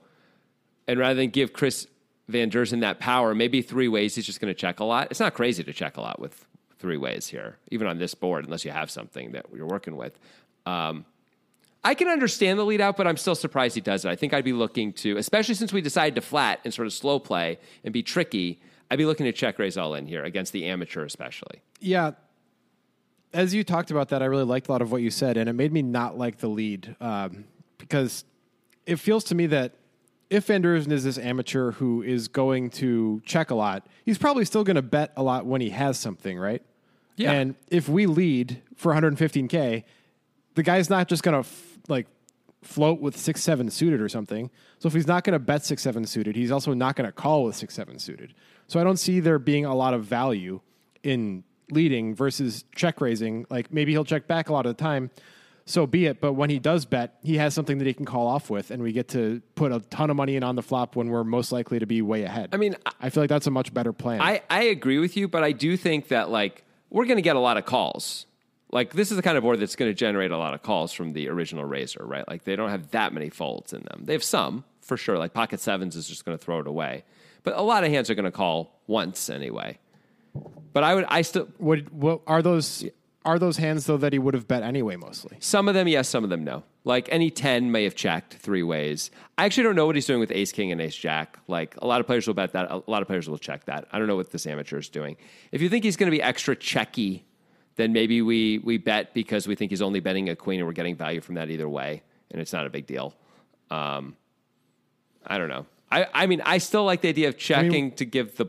and rather than give Chris Vanderzen that power, maybe three ways he's just going to check a lot. It's not crazy to check a lot with three ways here, even on this board, unless you have something that you're working with. I can understand the lead out, but I'm still surprised he does it. I think I'd be looking to, especially since we decided to flat and sort of slow play and be tricky, I'd be looking to check raise all in here against the amateur especially. Yeah. As you talked about that, I really liked a lot of what you said, and it made me not like the lead because it feels to me that if Vanderzen is this amateur who is going to check a lot, he's probably still going to bet a lot when he has something, right? Yeah. And if we lead for 115K, the guy's not just going to float with 6-7 suited or something. So if he's not going to bet 6-7 suited, he's also not going to call with 6-7 suited. So I don't see there being a lot of value in leading versus check raising. Like maybe he'll check back a lot of the time. So be it. But when he does bet, he has something that he can call off with, and we get to put a ton of money in on the flop when we're most likely to be way ahead. I mean, I feel like that's a much better plan. I agree with you, but I do think that we're going to get a lot of calls. Like this is the kind of board that's going to generate a lot of calls from the original raiser, right? Like they don't have that many folds in them. They have some for sure. Like pocket sevens is just going to throw it away, but a lot of hands are going to call once anyway. But are those hands, though, that he would have bet anyway, mostly? Some of them, yes. Some of them, no. Like, any 10 may have checked three ways. I actually don't know what he's doing with ace king and ace jack. Like, a lot of players will bet that. A lot of players will check that. I don't know what this amateur is doing. If you think he's going to be extra checky, then maybe we bet because we think he's only betting a queen and we're getting value from that either way, and it's not a big deal. I don't know. I mean, I still like the idea of checking to give the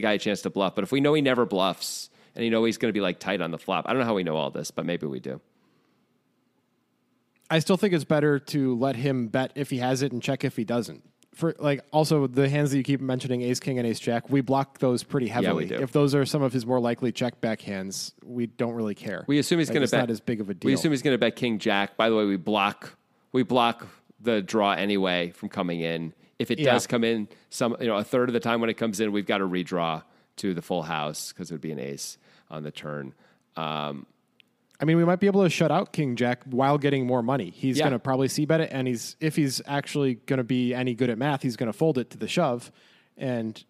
guy a chance to bluff, but if we know he never bluffs, and you know he's going to be tight on the flop. I don't know how we know all this, but maybe we do. I still think it's better to let him bet if he has it and check if he doesn't. For also the hands that you keep mentioning, ace king and ace jack, we block those pretty heavily. Yeah, we do. If those are some of his more likely check back hands, we don't really care. We assume he's going to bet. Not as big of a deal. We assume he's going to bet king jack. By the way, we block the draw anyway from coming in. If it does come in, a third of the time when it comes in, we've got to redraw to the full house because it would be an ace on the turn. I mean, we might be able to shut out king jack while getting more money. He's going to probably see bet it, and if he's actually going to be any good at math, he's going to fold it to the shove, and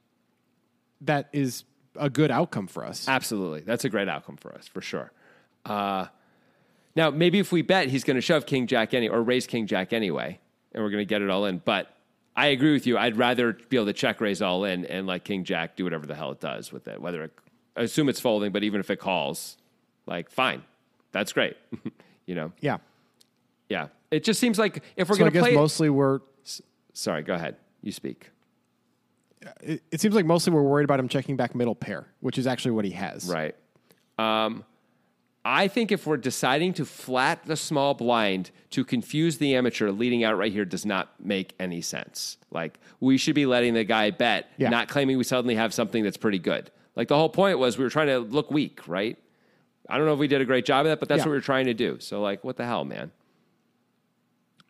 that is a good outcome for us. Absolutely. That's a great outcome for us, for sure. Now, maybe if we bet, he's going to shove king jack or raise king jack anyway, and we're going to get it all in, but I agree with you. I'd rather be able to check raise all in and let king jack do whatever the hell it does with it, whether I assume it's folding, but even if it calls, fine, that's great. Yeah. It just seems like if we're going to play, mostly we're. Sorry, go ahead. You speak. It seems like mostly we're worried about him checking back middle pair, which is actually what he has. Right. I think if we're deciding to flat the small blind to confuse the amateur, leading out right here does not make any sense. We should be letting the guy bet, not claiming we suddenly have something that's pretty good. The whole point was we were trying to look weak, right? I don't know if we did a great job of that, but that's what we were trying to do. So, what the hell, man?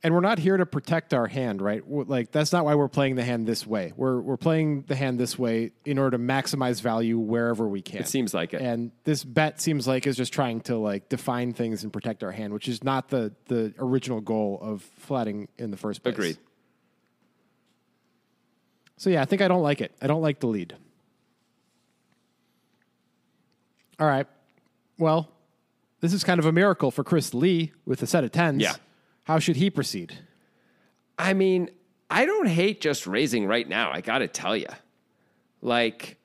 And we're not here to protect our hand, right? That's not why we're playing the hand this way. We're playing the hand this way in order to maximize value wherever we can. It seems like it. And this bet seems like is just trying to define things and protect our hand, which is not the original goal of flatting in the first place. Agreed. So yeah, I think I don't like it. I don't like the lead. All right. Well, this is kind of a miracle for Chris Lee with a set of tens. Yeah. How should he proceed? I mean, I don't hate just raising right now. I got to tell you. Like,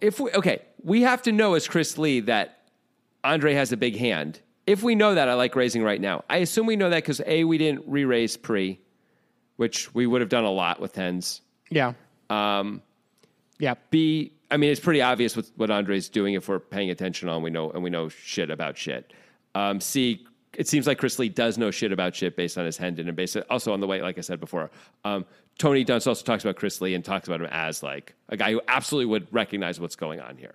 if we, okay, we have to know as Chris Lee that Andre has a big hand. If we know that, I like raising right now. I assume we know that because, A, we didn't re-raise pre, which we would have done a lot with tens. Yeah. Yeah. B, I mean, it's pretty obvious with what Andre's doing if we're paying attention on, we know shit about shit. C, it seems like Chris Lee does know shit about shit based on his Hendon and based also on the way, like I said before. Tony Dunst also talks about Chris Lee and talks about him as like a guy who absolutely would recognize what's going on here.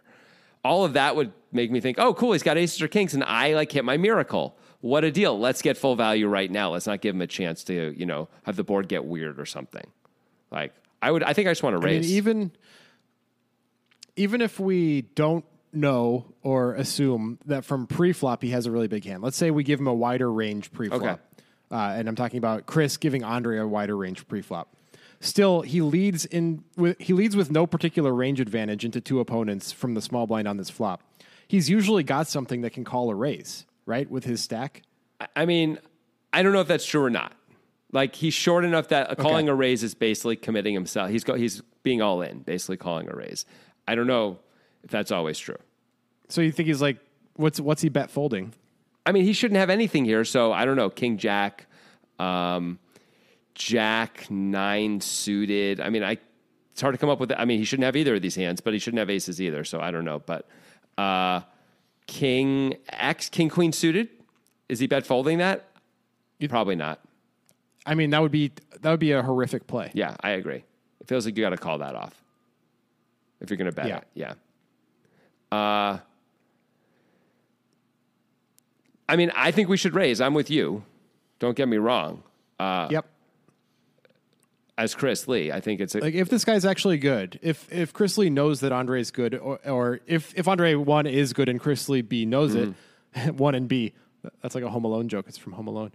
All of that would make me think, oh, cool, he's got aces or kings, and I like hit my miracle. What a deal. Let's get full value right now. Let's not give him a chance to, you know, have the board get weird or something. Like, I think I just want to raise. I mean, even if we don't know or assume that from pre-flop he has a really big hand. Let's say we give him a wider range pre-flop. Okay. And I'm talking about Chris giving Andre a wider range pre-flop. Still, he leads with no particular range advantage into two opponents from the small blind on this flop. He's usually got something that can call a raise, right, with his stack? I mean, I don't know if that's true or not. Like, he's short enough that calling a raise is basically committing himself. He's being all in, basically calling a raise. I don't know if that's always true. So you think he's like, what's he bet folding? I mean, he shouldn't have anything here. So I don't know. King, jack, jack, nine suited. I mean, it's hard to come up with that. I mean, he shouldn't have either of these hands, but he shouldn't have aces either. So I don't know. But king, x, king, queen suited. Is he bet folding that? Probably not. I mean, that would be a horrific play. Yeah, I agree. It feels like you got to call that off if you're going to bet it. Yeah. I mean, I think we should raise. I'm with you. Don't get me wrong. Yep. As Chris Lee, I think it's like if this guy's actually good, if Chris Lee knows that Andre is good, or if Andre one is good and Chris Lee B knows it, one and B. That's like a Home Alone joke. It's from Home Alone.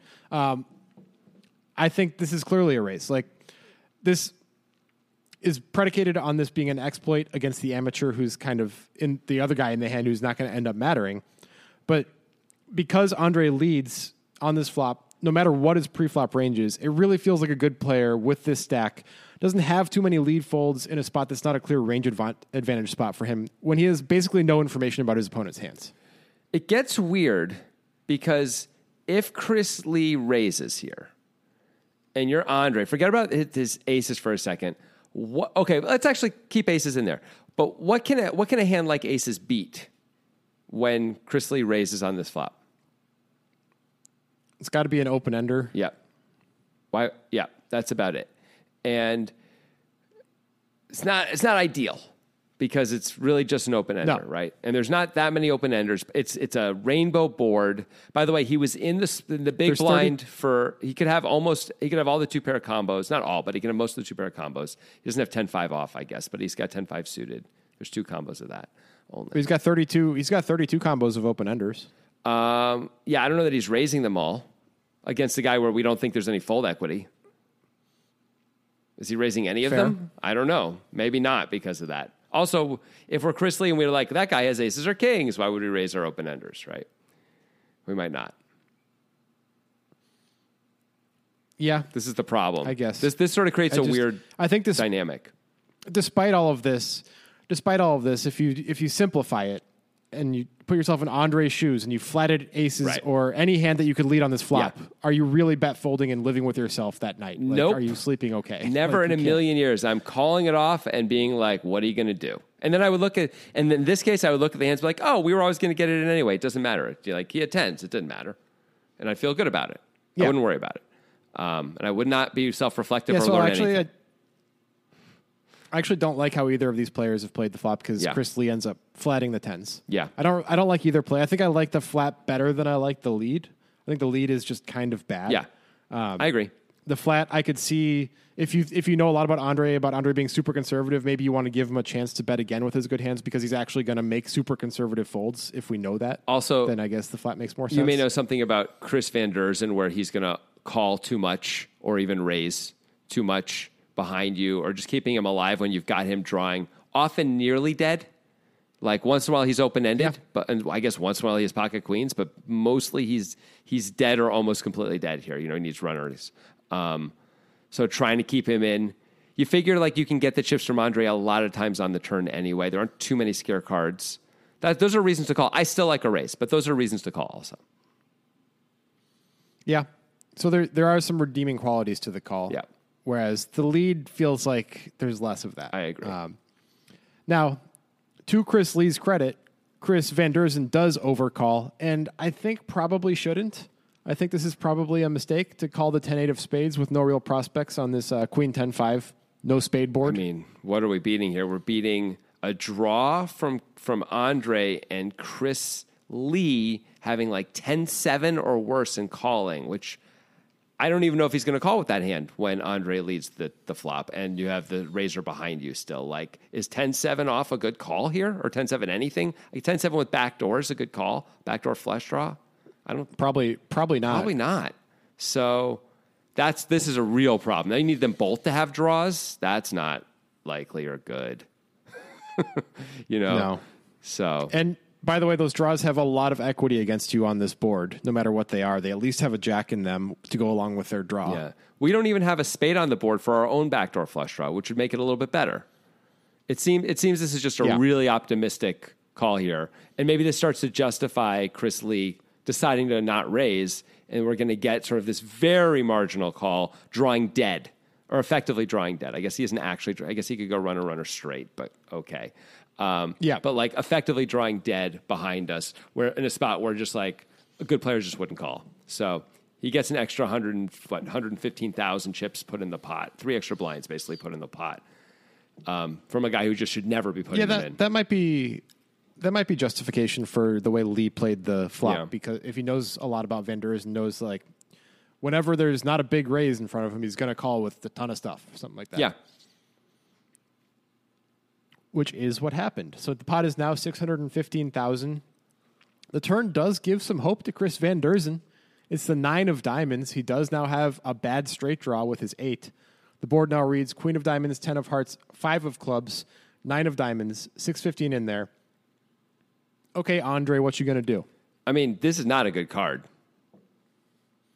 I think this is clearly a raise. Like this is predicated on this being an exploit against the amateur who's kind of in the other guy in the hand who's not going to end up mattering. But because Andre leads on this flop, no matter what his pre-flop range is, it really feels like a good player with this stack. Doesn't have too many lead folds in a spot that's not a clear range advantage spot for him when he has basically no information about his opponent's hands. It gets weird because if Chris Lee raises here and you're Andre, forget about his aces for a second. Okay, let's actually keep aces in there. But what can a hand like aces beat when Chris Lee raises on this flop? It's got to be an open ender. Yeah. Why? Yeah, that's about it. And it's not ideal because it's really just an open ender, right? And there's not that many open enders. It's a rainbow board. By the way, he was in the big there's blind 30? For he could have all the two pair of combos, not all, but he can have most of the two pair of combos. He doesn't have 10-5 off, I guess, but he's got 10-5 suited. There's two combos of that. Only. He's got 32 combos of open enders. Yeah, I don't know that he's raising them all against the guy where we don't think there's any fold equity. Is he raising any of them? I don't know. Maybe not because of that. Also, if we're Chris Lee and we're like, that guy has aces or kings, why would we raise our open enders, right? We might not. Yeah. This is the problem. I guess. This sort of creates a weird dynamic. Despite all of this, if you simplify it and you put yourself in Andre's shoes and you flatted aces or any hand that you could lead on this flop, are you really bet folding and living with yourself that night? Like, nope. Are you sleeping okay? Never in a million years. I'm calling it off and being like, what are you going to do? And then in this case, I would look at the hands and be like, oh, we were always going to get it in anyway. It doesn't matter. You're like, he had tens. It didn't matter. And I feel good about it. Yeah. I wouldn't worry about it. And I would not be self-reflective or learn anything. I actually don't like how either of these players have played the flop because Chris Lee ends up flatting the tens. Yeah. I don't like either play. I think I like the flat better than I like the lead. I think the lead is just kind of bad. Yeah. I agree. The flat, I could see if you know a lot about Andre being super conservative, maybe you want to give him a chance to bet again with his good hands because he's actually going to make super conservative folds. If we know that, also, then I guess the flat makes more sense. You may know something about Chris Vanderzen where he's going to call too much or even raise too much behind you, or just keeping him alive when you've got him drawing, often nearly dead. Like once in a while he's open-ended, but and I guess once in a while he has pocket queens, but mostly he's dead or almost completely dead here. You know, he needs runners. So trying to keep him in. You figure like you can get the chips from Andre a lot of times on the turn anyway. There aren't too many scare cards. Those are reasons to call. I still like a raise, but those are reasons to call also. Yeah. So there are some redeeming qualities to the call. Yeah. Whereas the lead feels like there's less of that. I agree. Now, to Chris Lee's credit, Chris Vanderzen does overcall, and I think probably shouldn't. I think this is probably a mistake to call the 10-8 of spades with no real prospects on this queen 10-5, no spade board. I mean, what are we beating here? We're beating a draw from Andre and Chris Lee having like 10-7 or worse in calling, which I don't even know if he's going to call with that hand when Andre leads the flop and you have the razor behind you still. Like, is 10-7 off a good call here, or 10-7 anything? Like 10-7 with backdoor is a good call, backdoor flush draw. I don't probably not. So this is a real problem. Now you need them both to have draws. That's not likely or good. You know. No. So, and by the way, those draws have a lot of equity against you on this board, no matter what they are. They at least have a jack in them to go along with their draw. Yeah. We don't even have a spade on the board for our own backdoor flush draw, which would make it a little bit better. It seems this is just a really optimistic call here. And maybe this starts to justify Chris Lee deciding to not raise, and we're going to get sort of this very marginal call, drawing dead, or effectively drawing dead. I guess he isn't actually, I guess he could go runner straight, but okay. But like effectively drawing dead behind us. We're in a spot where just like good players just wouldn't call. So he gets an extra 115,000 chips put in the pot, 3 extra blinds basically put in the pot from a guy who just should never be putting them in. That might be justification for the way Lee played the flop, because if he knows a lot about Vanderzen, knows like whenever there's not a big raise in front of him, he's going to call with a ton of stuff, something like that. Yeah. Which is what happened. So the pot is now 615,000. The turn does give some hope to Chris Vanderzen. It's the 9 of diamonds. He does now have a bad straight draw with his 8. The board now reads queen of diamonds, 10 of hearts, 5 of clubs, 9 of diamonds, 615 in there. Okay, Andre, what you going to do? I mean, this is not a good card.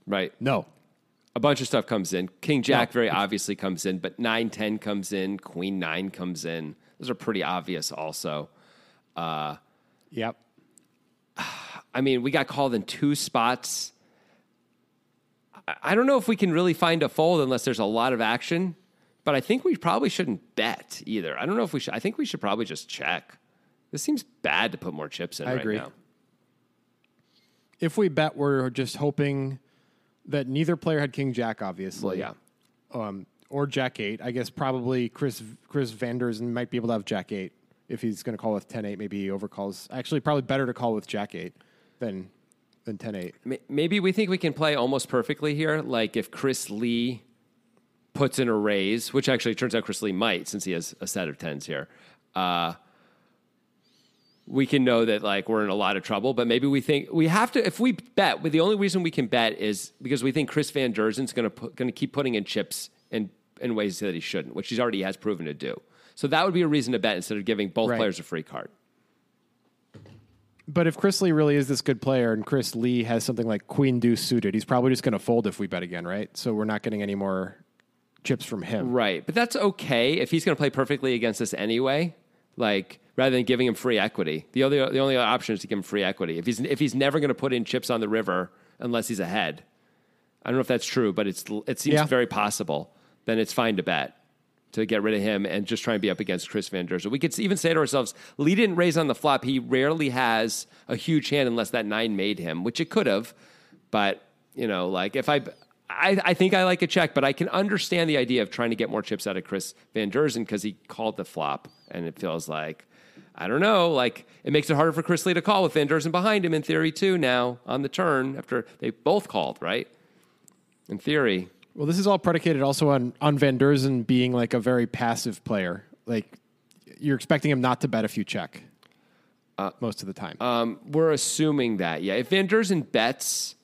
Right? No. A bunch of stuff comes in. King Jack very obviously comes in, but 9-10 comes in, Queen 9 comes in. Those are pretty obvious also. Yep. I mean, we got called in 2 spots. I don't know if we can really find a fold unless there's a lot of action, but I think we probably shouldn't bet either. I don't know if we should. I think we should probably just check. This seems bad to put more chips in right now. I agree. If we bet, we're just hoping that neither player had King Jack, obviously. Well, yeah. Or Jack 8. I guess probably Chris Vanderzen might be able to have Jack 8. If he's going to call with 10-8, maybe he overcalls. Actually, probably better to call with Jack 8 than 10-8. Maybe we think we can play almost perfectly here. Like if Chris Lee puts in a raise, which actually turns out Chris Lee might, since he has a set of 10s here. We can know that like we're in a lot of trouble, but maybe we think we have to. If we bet, the only reason we can bet is because we think Chris Vanderzen's going to keep putting in chips in ways that he shouldn't, which he already has proven to do. So that would be a reason to bet instead of giving both players a free card. But if Chris Lee really is this good player and Chris Lee has something like Queen Deuce suited, he's probably just going to fold if we bet again, right? So we're not getting any more chips from him, right? But that's okay if he's going to play perfectly against us anyway. Like, rather than giving him free equity, the only other option is to give him free equity. If he's never going to put in chips on the river unless he's ahead, I don't know if that's true, but it seems very possible. Then it's fine to bet to get rid of him and just try and be up against Chris Vanderzen. We could even say to ourselves, Lee didn't raise on the flop. He rarely has a huge hand unless that 9 made him, which it could have. But you know, like if I think I like a check, but I can understand the idea of trying to get more chips out of Chris Vanderzen because he called the flop, and it feels like, I don't know, like it makes it harder for Chris Lee to call with Vanderzen behind him in theory too now on the turn after they both called, right? In theory. Well, this is all predicated also on Vanderzen being like a very passive player. Like you're expecting him not to bet if you check most of the time. We're assuming that, yeah. If Vanderzen bets,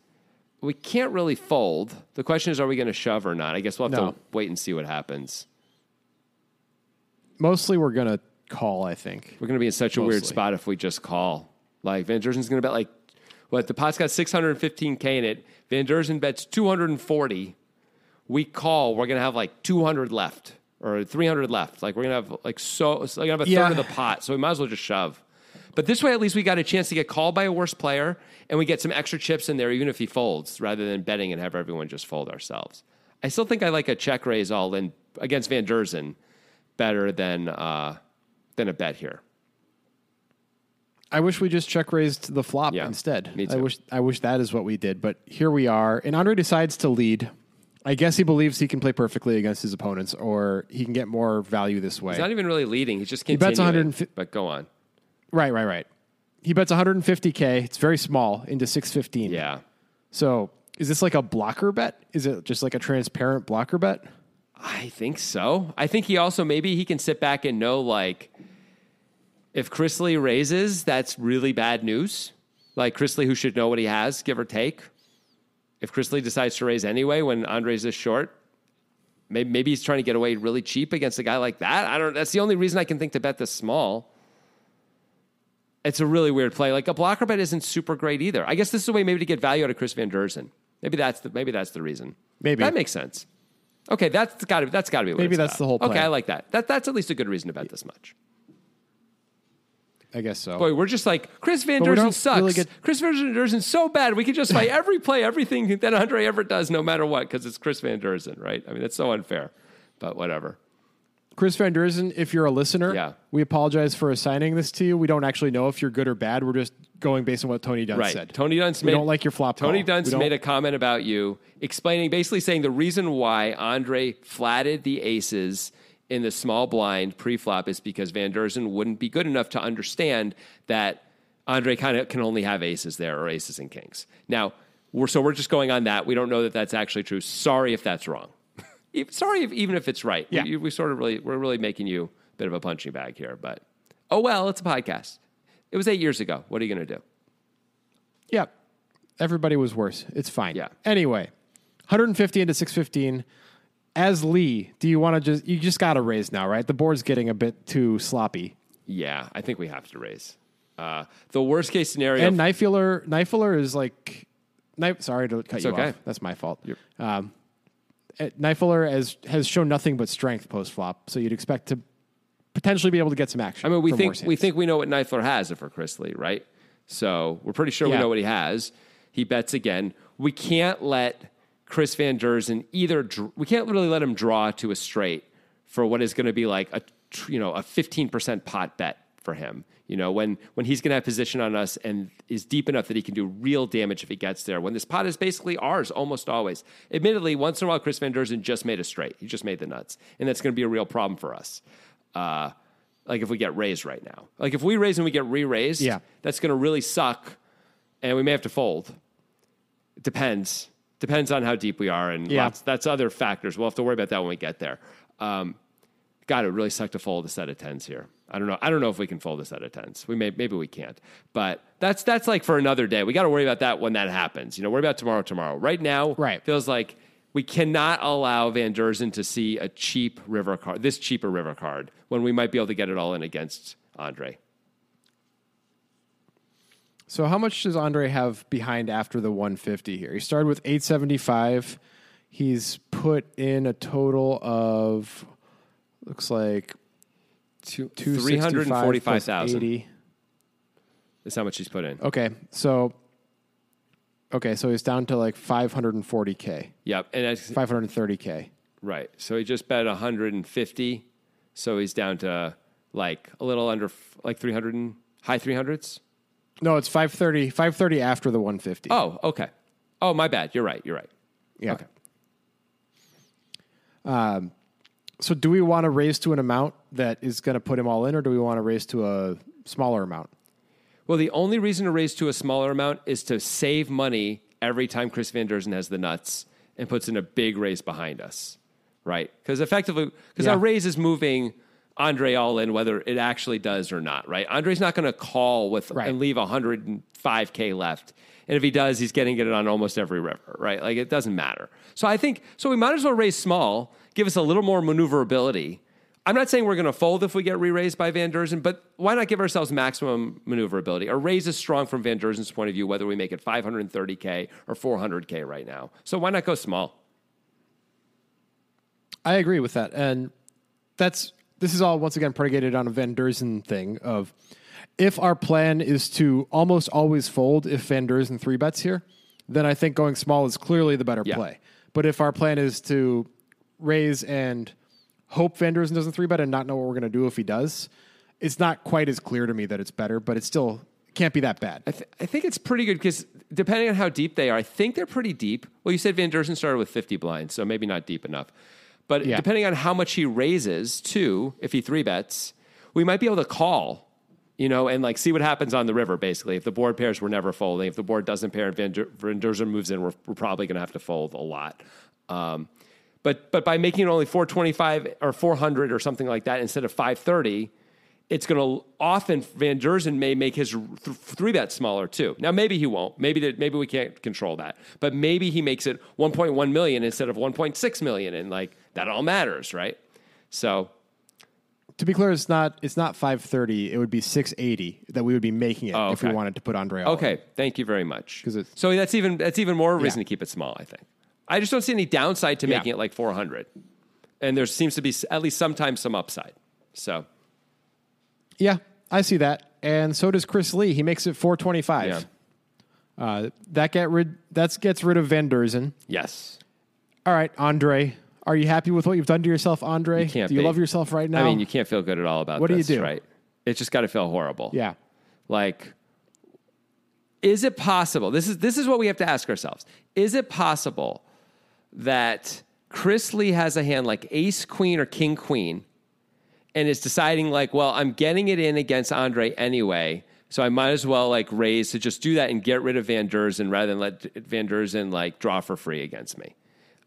we can't really fold. The question is, are we going to shove or not? I guess we'll have to wait and see what happens. Mostly we're going to call, I think. We're going to be in such a weird spot if we just call. Like, Van Derzen's going to bet like, what, the pot's got 615K in it. Van Derzen bets 240. We call, we're going to have like 200 left or 300 left. Like, we're going to have like third of the pot. So we might as well just shove. But this way, at least we got a chance to get called by a worse player, and we get some extra chips in there, even if he folds, rather than betting and have everyone just fold ourselves. I still think I like a check raise all in against Van Derzen better than a bet here. I wish we just check raised the flop instead. Me too. I wish that is what we did, but here we are. And Andre decides to lead. I guess he believes he can play perfectly against his opponents, or he can get more value this way. He's not even really leading. He's just continuing. He bets 150. But go on. Right. He bets 150K. It's very small into 615. Yeah. So is this like a blocker bet? Is it just like a transparent blocker bet? I think so. I think he also, maybe he can sit back and know, like, if Chris Lee raises, that's really bad news. Like, Chris Lee, who should know what he has, give or take. If Chris Lee decides to raise anyway when Andre's this short, maybe he's trying to get away really cheap against a guy like that. That's the only reason I can think to bet this small. It's a really weird play. Like, a blocker bet isn't super great either. I guess this is a way maybe to get value out of Chris Vanderzen. Maybe that's the reason. Maybe that makes sense. Okay, that's got to be what maybe that's about. The whole play. Okay, I like that. That's at least a good reason to bet this much. I guess so. Boy, we're just like, Chris Vanderzen sucks. Really get... Chris Vanderzen's so bad. We can just fight every play, everything that Andre ever does, no matter what, because it's Chris Vanderzen, right? I mean, that's so unfair, but whatever. Chris Vanderzen, if you're a listener, we apologize for assigning this to you. We don't actually know if you're good or bad. We're just going based on what Tony Dunst said. Tony Dunst don't like your flop call. Tony Dunst made a comment about you, explaining, basically saying the reason why Andre flatted the aces in the small blind pre-flop is because Vanderzen wouldn't be good enough to understand that Andre kind of can only have aces there, or aces and kings. Now, we're just going on that. We don't know that that's actually true. Sorry if that's wrong. Even if it's right. Yeah. We're really making you a bit of a punching bag here, but oh well, it's a podcast. It was 8 years ago. What are you going to do? Yeah. Everybody was worse. It's fine. Yeah. Anyway, 150 into 615. As Lee, do you want to you just got to raise now, right? The board's getting a bit too sloppy. Yeah, I think we have to raise. The worst case scenario. And Neiffer is like, sorry to cut you off. That's my fault. Neiffer has shown nothing but strength post-flop, so you'd expect to potentially be able to get some action. I mean, we think we know what Neiffer has for Chris Lee, right? So we're pretty sure we know what he has. He bets again. We can't let Chris Vanderzen we can't really let him draw to a straight for what is going to be like a 15% pot bet for him. You know, when he's going to have position on us and is deep enough that he can do real damage if he gets there, when this pot is basically ours almost always. Admittedly, once in a while, Chris Vanderzen just made a straight. He just made the nuts. And that's going to be a real problem for us. Like if we get raised right now. Like if we raise and we get re-raised, that's going to really suck. And we may have to fold. It depends. Depends on how deep we are. And that's other factors. We'll have to worry about that when we get there. God, it would really suck to fold a set of 10s here. I don't know if we can fold a set of 10s. Maybe we can't. But that's like for another day. We got to worry about that when that happens. You know, worry about tomorrow. Right now, feels like we cannot allow Vanderzen to see a cheap river card, this cheaper river card, when we might be able to get it all in against Andre. So how much does Andre have behind after the 150 here? He started with 875. He's put in a total of... Looks like 345,080 is how much he's put in. Okay, so he's down to like 540K. Yep, and 530K. Right. So he just bet 150, so he's down to like a little under like 300 and high 300s. No, it's 530. 530 after the 150. Oh, okay. Oh, my bad. You're right. Yeah. Okay. So do we want to raise to an amount that is going to put him all in, or do we want to raise to a smaller amount? Well, the only reason to raise to a smaller amount is to save money every time Chris Vanderzen has the nuts and puts in a big raise behind us, right? Because effectively, our raise is moving Andre all in, whether it actually does or not, right? Andre's not going to call and leave 105K left. And if he does, he's getting it on almost every river, right? Like, it doesn't matter. So we might as well raise small, give us a little more maneuverability I'm not saying we're going to fold if we get re-raised by Vanderzen, but why not give ourselves maximum maneuverability? A raise is strong from Vanderzen's point of view, whether we make it 530K or 400K right now. So why not go small? I agree with that. And this is all, once again, predicated on a Vanderzen thing of if our plan is to almost always fold if Vanderzen 3-bets here, then I think going small is clearly the better play. But if our plan is to raise and hope Vanderzen doesn't 3-bet and not know what we're going to do if he does, it's not quite as clear to me that it's better, but it still can't be that bad. I think it's pretty good because depending on how deep they are, I think they're pretty deep. Well, you said Vanderzen started with 50 blinds, so maybe not deep enough. But depending on how much he raises, too, if he 3-bets, we might be able to call, you know, and like see what happens on the river, basically. If the board pairs, we're never folding. If the board doesn't pair and Vanderzen moves in, we're probably going to have to fold a lot. But by making it only 425 or 400 or something like that instead of 530, it's going to often Vanderzen may make his 3-bet smaller too. Now maybe he won't. Maybe we can't control that. But maybe he makes it 1.1 million instead of 1.6 million, and like that all matters, right? So to be clear, it's not 530. It would be 680 that we would be making it if we wanted to put André all in. Thank you very much. So that's even more reason to keep it small, I think. I just don't see any downside to making it like 400. And there seems to be at least sometimes some upside. So, yeah, I see that. And so does Chris Lee. He makes it 425. Yeah. That gets rid of Vanderzen. Yes. All right, André. Are you happy with what you've done to yourself, André? Do you love yourself right now? I mean, you can't feel good at all about this, do you do? Right? It's just got to feel horrible. Yeah. Like, is it possible? This is what we have to ask ourselves. Is it possible that Chris Lee has a hand like ace, queen, or king, queen, and is deciding like, well, I'm getting it in against André anyway, so I might as well like raise to just do that and get rid of Vanderzen rather than let Vanderzen like draw for free against me,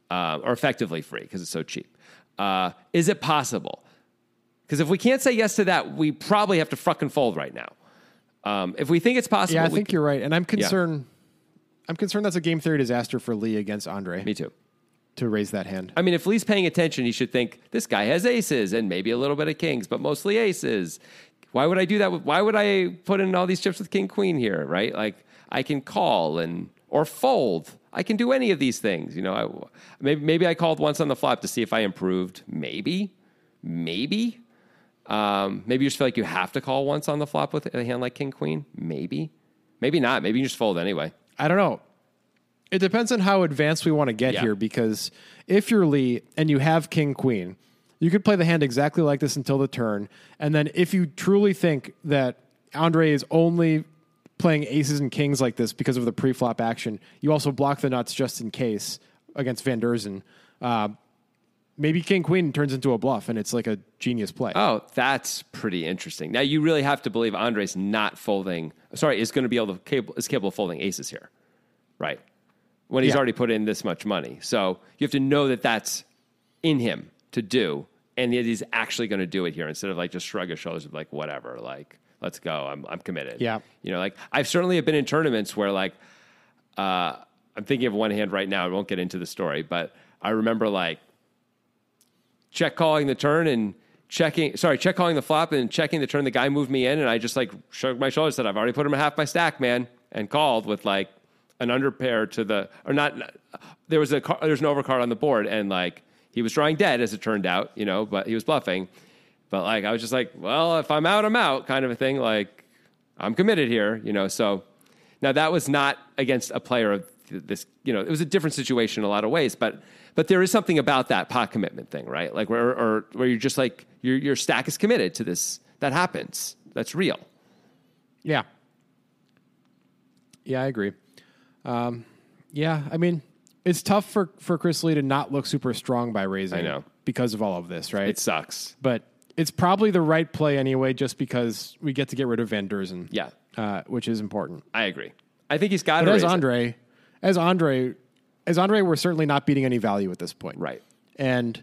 or effectively free because it's so cheap. Is it possible? Because if we can't say yes to that, we probably have to fucking fold right now. If we think it's possible. Yeah, I think you're right. And I'm concerned. Yeah. I'm concerned that's a game theory disaster for Lee against André. Me too. To raise that hand. I mean, if Lee's paying attention, he should think, this guy has aces and maybe a little bit of kings, but mostly aces. Why would I do that? Why would I put in all these chips with king, queen here, right? Like, I can call or fold. I can do any of these things. You know, maybe I called once on the flop to see if I improved. Maybe. Maybe you just feel like you have to call once on the flop with a hand like king, queen. Maybe. Maybe not. Maybe you just fold anyway. I don't know. It depends on how advanced we want to get here, because if you're Lee and you have king, queen, you could play the hand exactly like this until the turn. And then if you truly think that André is only playing aces and kings like this because of the pre-flop action, you also block the nuts just in case against Vanderzen. Maybe king, queen turns into a bluff and it's like a genius play. Oh, that's pretty interesting. Now you really have to believe André's not folding. Sorry, is going to be capable of folding aces here, right? When he's already put in this much money. So you have to know that that's in him to do, and that he's actually going to do it here instead of like just shrug his shoulders of like, whatever, like, let's go. I'm committed. Yeah. You know, like I've certainly been in tournaments where like, I'm thinking of one hand right now. I won't get into the story, but I remember like, check calling the flop and checking the turn. The guy moved me in and I just like shrugged my shoulders, said, I've already put him in half my stack, man, and called with like an underpair to the, or not, there's an overcard on the board and like he was drawing dead as it turned out, you know, but he was bluffing. But like, I was just like, well, if I'm out, I'm out kind of a thing. Like I'm committed here, you know? So now that was not against a player of this, you know, it was a different situation in a lot of ways, but there is something about that pot commitment thing, right? Like where you're just like your stack is committed to this. That happens. That's real. Yeah. Yeah, I agree. I mean, it's tough for Chris Lee to not look super strong by raising. I know. Because of all of this, right? It sucks. But it's probably the right play anyway, just because we get to get rid of Vanderzen. Yeah. Which is important. I agree. I think he's got to raise it. As André, we're certainly not beating any value at this point. Right. And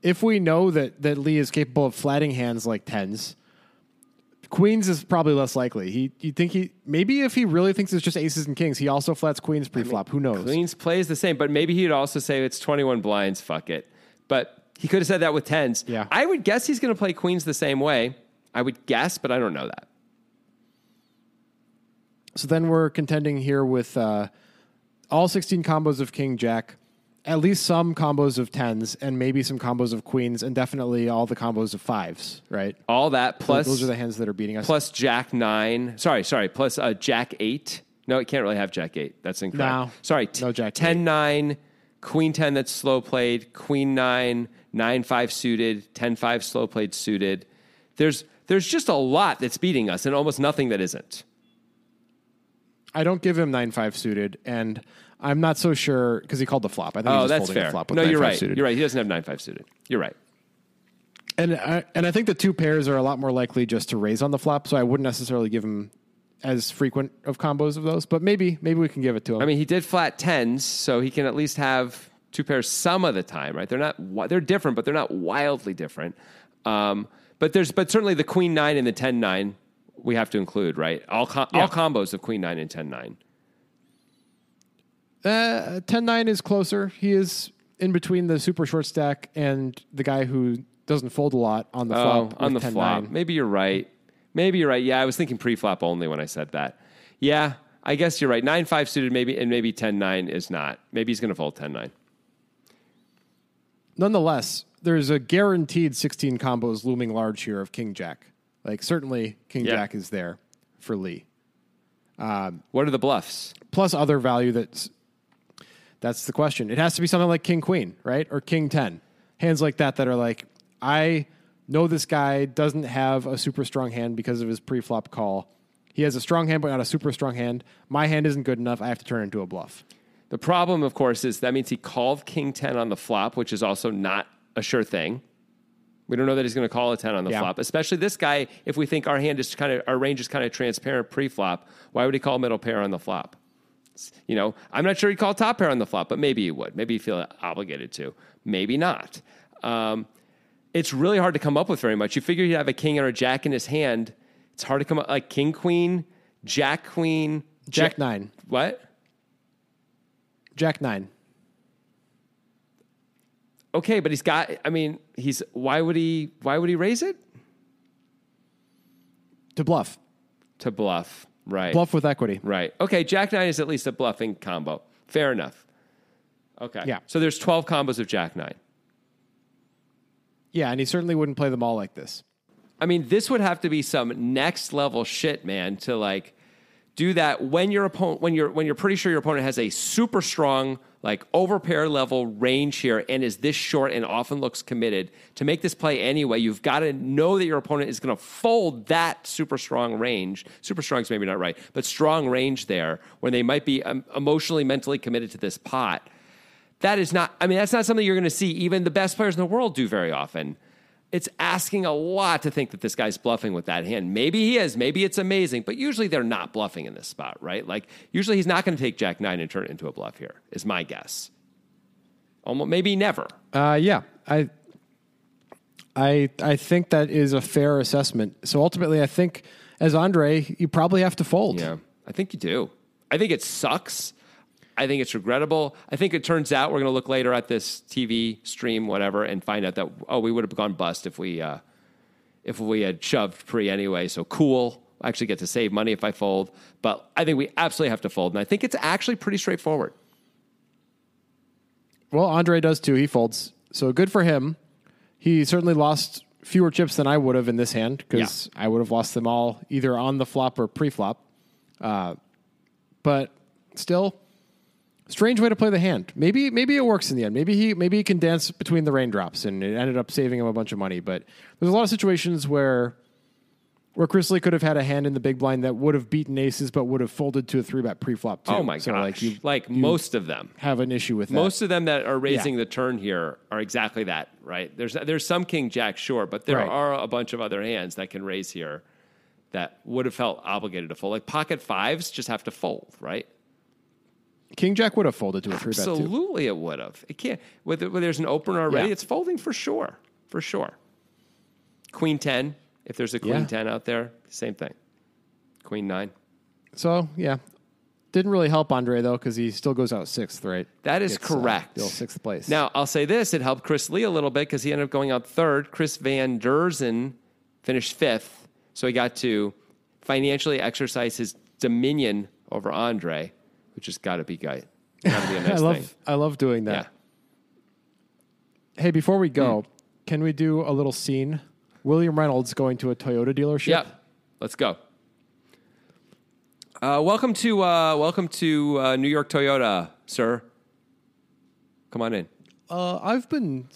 if we know that Lee is capable of flatting hands like tens, queens is probably less likely. Maybe if he really thinks it's just aces and kings, he also flats queens pre-flop. Who knows? Queens plays the same, but maybe he'd also say it's 21 blinds, fuck it. But He could have said that with tens. Yeah. I would guess he's going to play queens the same way. I would guess, but I don't know that. So then we're contending here with all 16 combos of king, jack, at least some combos of tens, and maybe some combos of queens, and definitely all the combos of fives, right? All that, plus... those are the hands that are beating us. Plus jack nine. Sorry, plus jack eight. No, it can't really have jack eight. That's incorrect. No. Sorry, no jack 10, eight. 9, queen 10 that's slow played, queen 9, 5 suited, 10-5 slow played suited. There's just a lot that's beating us and almost nothing that isn't. I don't give him 9-5 suited, and I'm not so sure because he called the flop. I think he was folding fair. The flop with 9-5 suited. You're right. He doesn't have 9-5 suited. You're right. And I think the two pairs are a lot more likely just to raise on the flop, so I wouldn't necessarily give him as frequent of combos of those, but maybe we can give it to him. I mean, he did flat tens, so he can at least have two pairs some of the time, right? They're different, but they're not wildly different. But certainly the queen 9 and the 10-9 we have to include, right? All combos of queen 9 and 10-9. 10-9 is closer. He is in between the super short stack and the guy who doesn't fold a lot on the flop. On the flop. Maybe you're right. Yeah, I was thinking pre-flop only when I said that. Yeah, I guess you're right. 9-5 suited maybe 10-9 is not. Maybe he's going to fold 10-9. Nonetheless, there's a guaranteed 16 combos looming large here of king-jack. Like, certainly king-jack is there for Lee. What are the bluffs? Plus other value that's the question. It has to be something like king-queen, right? Or king-10. Hands like that are like, I... no, this guy doesn't have a super strong hand because of his pre-flop call. He has a strong hand, but not a super strong hand. My hand isn't good enough. I have to turn into a bluff. The problem, of course, is that means he called king 10 on the flop, which is also not a sure thing. We don't know that he's going to call a 10 on the flop, especially this guy. If we think our range is kind of transparent pre-flop, why would he call middle pair on the flop? You know, I'm not sure he'd call top pair on the flop, but maybe he would. Maybe he'd feel obligated to. Maybe not. It's really hard to come up with very much. You figure he'd have a king or a jack in his hand. It's hard to come up like king, queen, jack nine. What? Jack nine. Okay, but why would he raise it? To bluff, right. Bluff with equity. Right. Okay, jack nine is at least a bluffing combo. Fair enough. Okay. Yeah. So there's 12 combos of jack nine. Yeah, and he certainly wouldn't play them all like this. I mean, this would have to be some next level shit, man, to like do that when your opponent when you're pretty sure your opponent has a super strong like overpair level range here and is this short and often looks committed. To make this play anyway, you've got to know that your opponent is going to fold that super strong range. Super strong is maybe not right, but strong range there when they might be emotionally, mentally committed to this pot. That's not something you're going to see even the best players in the world do very often. It's asking a lot to think that this guy's bluffing with that hand. Maybe he is. Maybe it's amazing. But usually they're not bluffing in this spot, right? Like, usually he's not going to take jack nine and turn it into a bluff here, is my guess. Almost, maybe never. Yeah. I think that is a fair assessment. So ultimately, I think, as Andre, you probably have to fold. Yeah, I think you do. I think it sucks. I think it's regrettable. I think it turns out we're going to look later at this TV stream, whatever, and find out that, we would have gone bust if we had shoved pre anyway. So cool. I actually get to save money if I fold. But I think we absolutely have to fold. And I think it's actually pretty straightforward. Well, Andre does too. He folds. So good for him. He certainly lost fewer chips than I would have in this hand because I would have lost them all either on the flop or pre-flop. But still... strange way to play the hand. Maybe it works in the end. Maybe he can dance between the raindrops, and it ended up saving him a bunch of money. But there's a lot of situations where Chris Lee could have had a hand in the big blind that would have beaten aces, but would have folded to a 3-bet pre-flop too. Oh my gosh! Like you most of them have an issue with that. Most of them that are raising the turn here are exactly that, right? There's some king jack, sure, but there are a bunch of other hands that can raise here that would have felt obligated to fold. Like pocket fives just have to fold, right? King Jack would have folded to a 3-bet too. Absolutely, it would have. It can't. When there's an opener already, it's folding for sure. For sure. Queen 10. If there's a Queen 10 out there, same thing. Queen 9. So, yeah. Didn't really help Andre, though, because he still goes out sixth, right? That is correct. Sixth place. Now, I'll say this. It helped Chris Lee a little bit because he ended up going out third. Chris Vanderzen finished fifth, so he got to financially exercise his dominion over Andre, which has got to be good. I love doing that. Yeah. Hey, before we go, can we do a little scene? William Reynolds going to a Toyota dealership. Yep. Let's go. Welcome to New York Toyota, sir. Come on in. I've been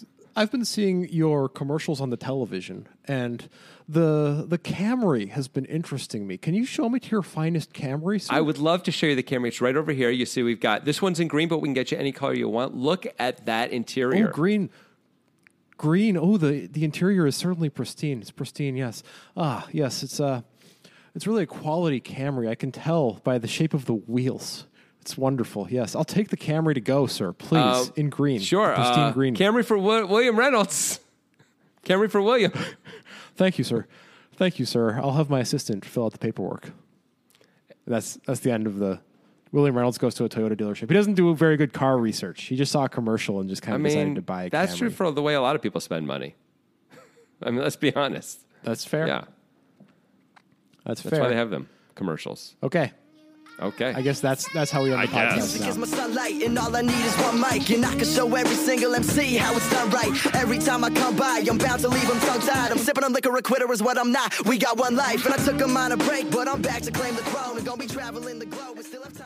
seeing your commercials on the television, and the Camry has been interesting me. Can you show me to your finest Camry, sir? I would love to show you the Camry. It's right over here. You see, we've got this one's in green, but we can get you any color you want. Look at that interior. Oh, green. Green. Oh, the interior is certainly pristine. It's pristine, yes. Ah, yes, it's really a quality Camry. I can tell by the shape of the wheels. It's wonderful. Yes, I'll take the Camry to go, sir. Please, in green. Sure. Pristine green. Camry for William Reynolds. Camry for William. Thank you, sir. Thank you, sir. I'll have my assistant fill out the paperwork. That's the end of the... William Reynolds goes to a Toyota dealership. He doesn't do very good car research. He just saw a commercial and just decided to buy a Camry. That's true for the way a lot of people spend money. I mean, let's be honest. That's fair. Yeah. That's fair. That's why they have them, commercials. Okay. I guess that's how we end the podcast. Music is my sunlight, and all I need is one mic, and I can show every single MC how it's done right. Every time I come by, I'm bound to leave them tongue-tied. I'm sipping on liquor, a quitter is what I'm not. We got one life, and I took them on a break, but I'm back to claim the throne. And gonna be traveling the globe, and still have time.